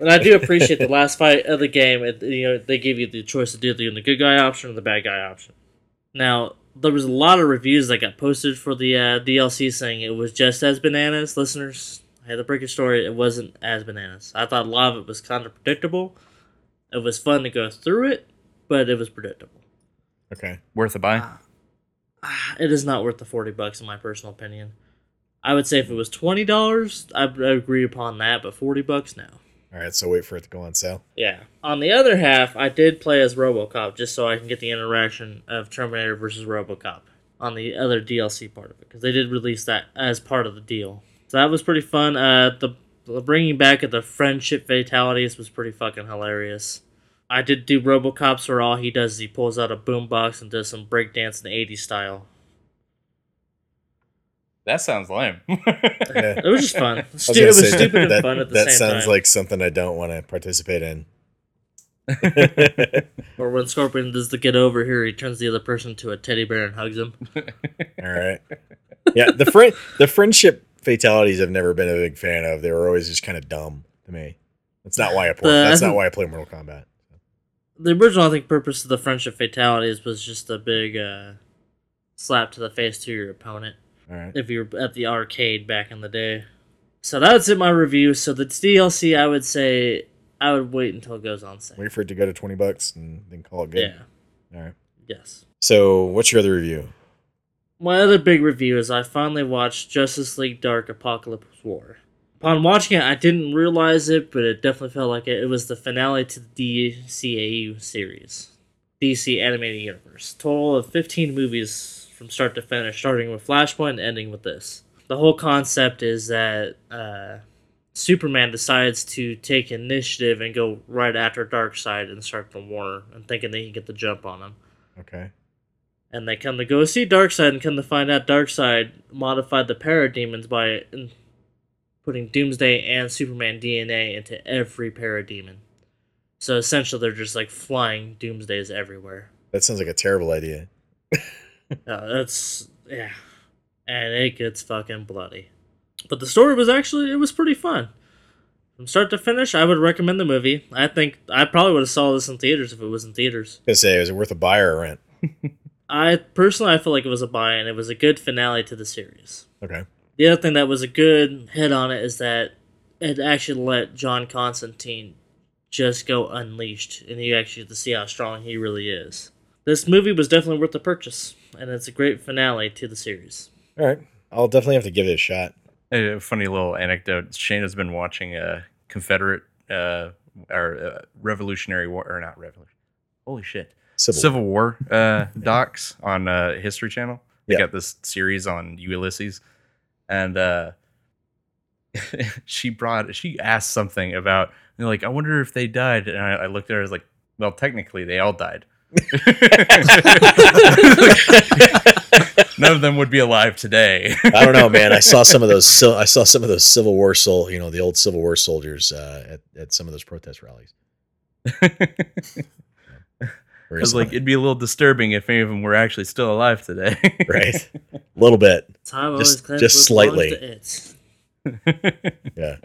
I do appreciate the last fight of the game. You know, they give you the choice to do the good guy option or the bad guy option. Now, there was a lot of reviews that got posted for the DLC saying it was just as bananas. Listeners, I had to break your story. It wasn't as bananas. I thought a lot of it was kind of predictable. It was fun to go through it, but it was predictable. Okay. Worth a buy? It is not worth the $40 in my personal opinion. I would say if it was $20, I'd agree upon that, but $40, no. All right, so wait for it to go on sale. Yeah. On the other half, I did play as RoboCop just so I can get the interaction of Terminator versus RoboCop on the other DLC part of it, because they did release that as part of the deal. So that was pretty fun. The bringing back of the friendship fatalities was pretty fucking hilarious. I did do RoboCops, where all he does is he pulls out a boombox and does some breakdance in the 80s style. That sounds lame. It was just fun. It was stupid and fun at the same time. That sounds like something I don't want to participate in. Or when Scorpion does the get over here, he turns the other person to a teddy bear and hugs him. All right. Yeah, the friendship fatalities I've never been a big fan of. They were always just kind of dumb to me. That's not why I play Mortal Kombat. The original, I think, purpose of the friendship fatalities was just a big slap to the face to your opponent. All right. If you're at the arcade back in the day. So that's it, my review. So the DLC, I would say, I would wait until it goes on sale. Wait for it to go to $20 and then call it good. Yeah. All right. Yes. So what's your other review? My other big review is I finally watched Justice League Dark Apocalypse War. Upon watching it, I didn't realize it, but it definitely felt like it. It was the finale to the DCAU series. DC Animated Universe. Total of 15 movies from start to finish, starting with Flashpoint and ending with this. The whole concept is that Superman decides to take initiative and go right after Darkseid and start the war, and thinking they can get the jump on him. Okay. And they come to go see Darkseid, and come to find out Darkseid modified the parademons by putting Doomsday and Superman DNA into every parademon. So essentially they're just like flying Doomsdays everywhere. That sounds like a terrible idea. Yeah, and it gets fucking bloody. But the story was actually, it was pretty fun. From start to finish, I would recommend the movie. I think I probably would have saw this in theaters if it was in theaters. I was going to say, is it worth a buy or a rent? I feel like it was a buy, and it was a good finale to the series. Okay. The other thing that was a good hit on it is that it actually let John Constantine just go unleashed, and you actually get to see how strong he really is. This movie was definitely worth the purchase, and it's a great finale to the series. All right. I'll definitely have to give it a shot. A funny little anecdote. Shane has been watching Confederate Revolutionary War, or not Revolution. Holy shit. Civil War docs on History Channel. They got this series on Ulysses. And she asked something about, like, I wonder if they died. And I looked at her, I was like, well, technically they all died. None of them would be alive today. I don't know, man. I saw some of those Civil War the old Civil War soldiers at some of those protest rallies. Because it'd be a little disturbing if any of them were actually still alive today, right? A little bit, just slightly. Yeah.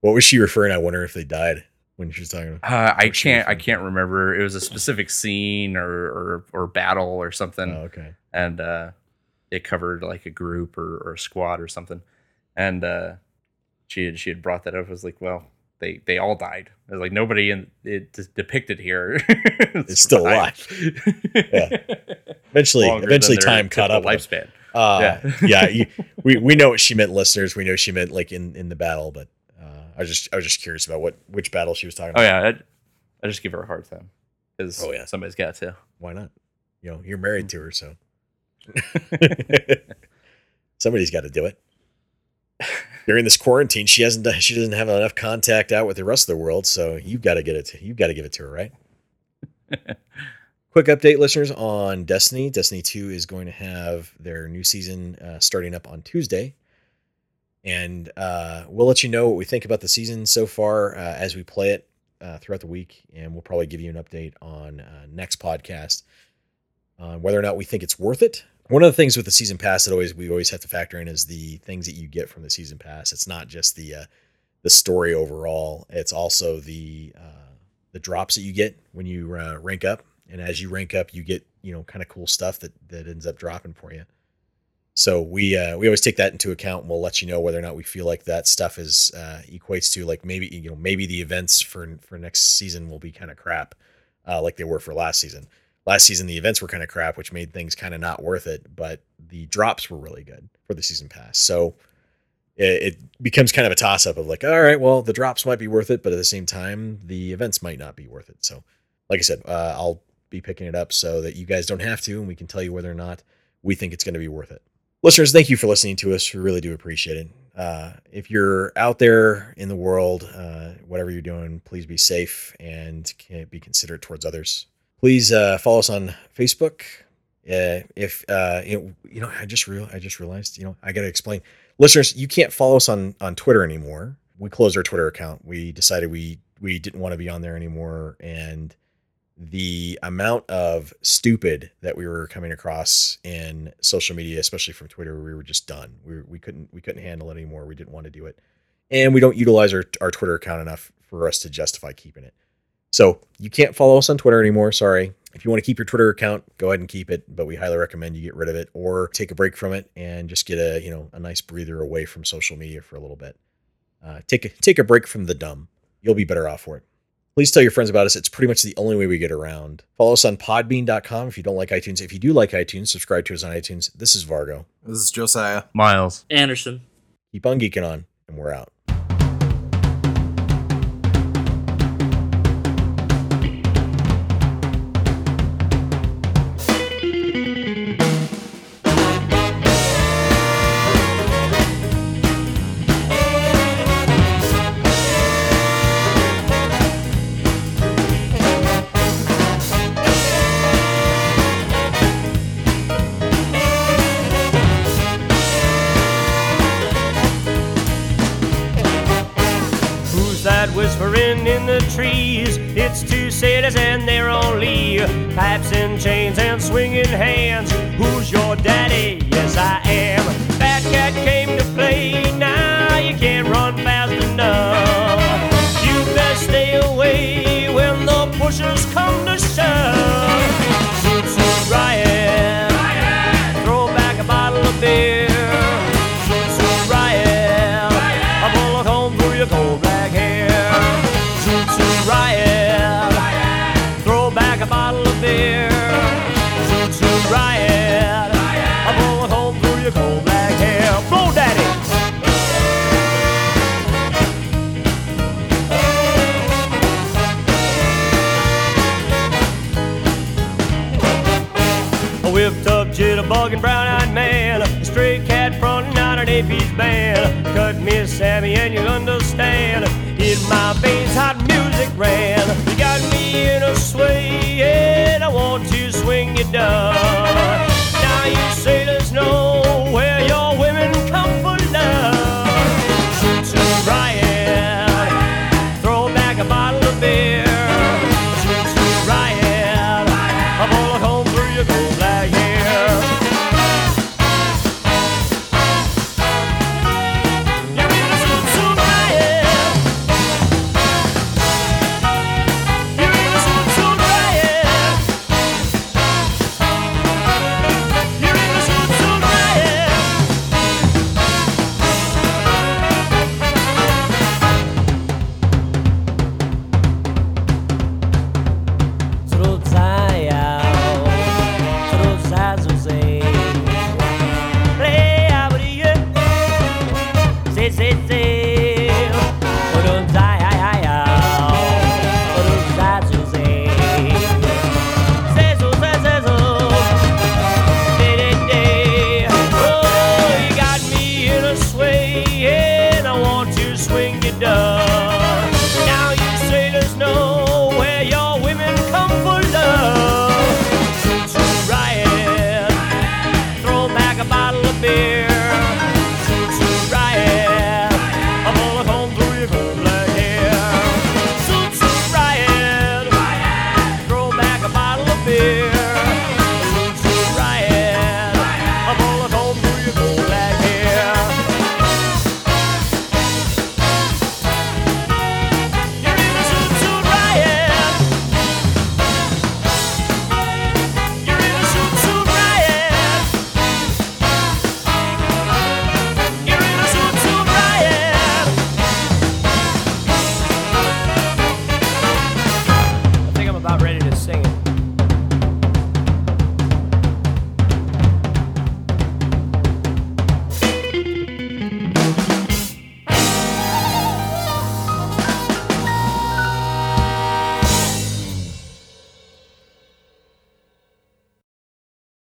What was she referring? I wonder if they died. When she was talking about I can't remember. It was a specific scene or battle or something. Oh, okay. And it covered like a group or a squad or something. And she had brought that up. I was like, well, they all died. I was like, nobody in it depicted here is still alive. Yeah. Eventually time caught up with lifespan. Yeah. We know what she meant, listeners. We know she meant like in the battle, but I was just curious about which battle she was talking about. Oh yeah, I just give her a hard time because somebody's got to. Why not? You're married to her, so somebody's got to do it. During this quarantine, she doesn't have enough contact out with the rest of the world, so you've got to give it to her, right? Quick update, listeners, on Destiny. Destiny 2 is going to have their new season starting up on Tuesday. And we'll let you know what we think about the season so far as we play it throughout the week. And we'll probably give you an update on next podcast on whether or not we think it's worth it. One of the things with the season pass that we always have to factor in is the things that you get from the season pass. It's not just the story overall. It's also the drops that you get when you rank up. And as you rank up, you get kind of cool stuff that ends up dropping for you. So we always take that into account, and we'll let you know whether or not we feel like that stuff is equates to like maybe the events for next season will be kind of crap, like they were for last season. Last season the events were kind of crap, which made things kind of not worth it, but the drops were really good for the season pass. So it becomes kind of a toss up of like, all right, well, the drops might be worth it, but at the same time, the events might not be worth it. So like I said, I'll be picking it up so that you guys don't have to, and we can tell you whether or not we think it's going to be worth it. Listeners, thank you for listening to us. We really do appreciate it. If you're out there in the world, whatever you're doing, please be safe and be considerate towards others. Please follow us on Facebook. If I just realized, I got to explain, listeners, you can't follow us on Twitter anymore. We closed our Twitter account. We decided we didn't want to be on there anymore, and the amount of stupid that we were coming across in social media, especially from Twitter, we were just done. We couldn't handle it anymore. We didn't want to do it. And we don't utilize our Twitter account enough for us to justify keeping it. So you can't follow us on Twitter anymore. Sorry. If you want to keep your Twitter account, go ahead and keep it, but we highly recommend you get rid of it or take a break from it and just get a nice breather away from social media for a little bit. Take a break from the dumb. You'll be better off for it. Please tell your friends about us. It's pretty much the only way we get around. Follow us on podbean.com if you don't like iTunes. If you do like iTunes, subscribe to us on iTunes. This is Vargo. This is Josiah. Miles. Anderson. Keep on geeking on, and we're out. Pipes and chains and swinging hands. Who's your daddy? Yes, I am. Fat Cat came to play. Now you can't run fast enough. You best stay away when the pushers come to shove. Zoot Zoot Riot, Riot. Throw back a bottle of beer. Zoot Zoot Riot, Riot. A bullet home through your cold black hair. Zoot Zoot Riot. Jitterbug and brown-eyed man, a stray cat frontin' out an AP's band. Cut me a Sammy and you'll understand. In my veins hot music ran. You got me in a sway and I want to swing you down.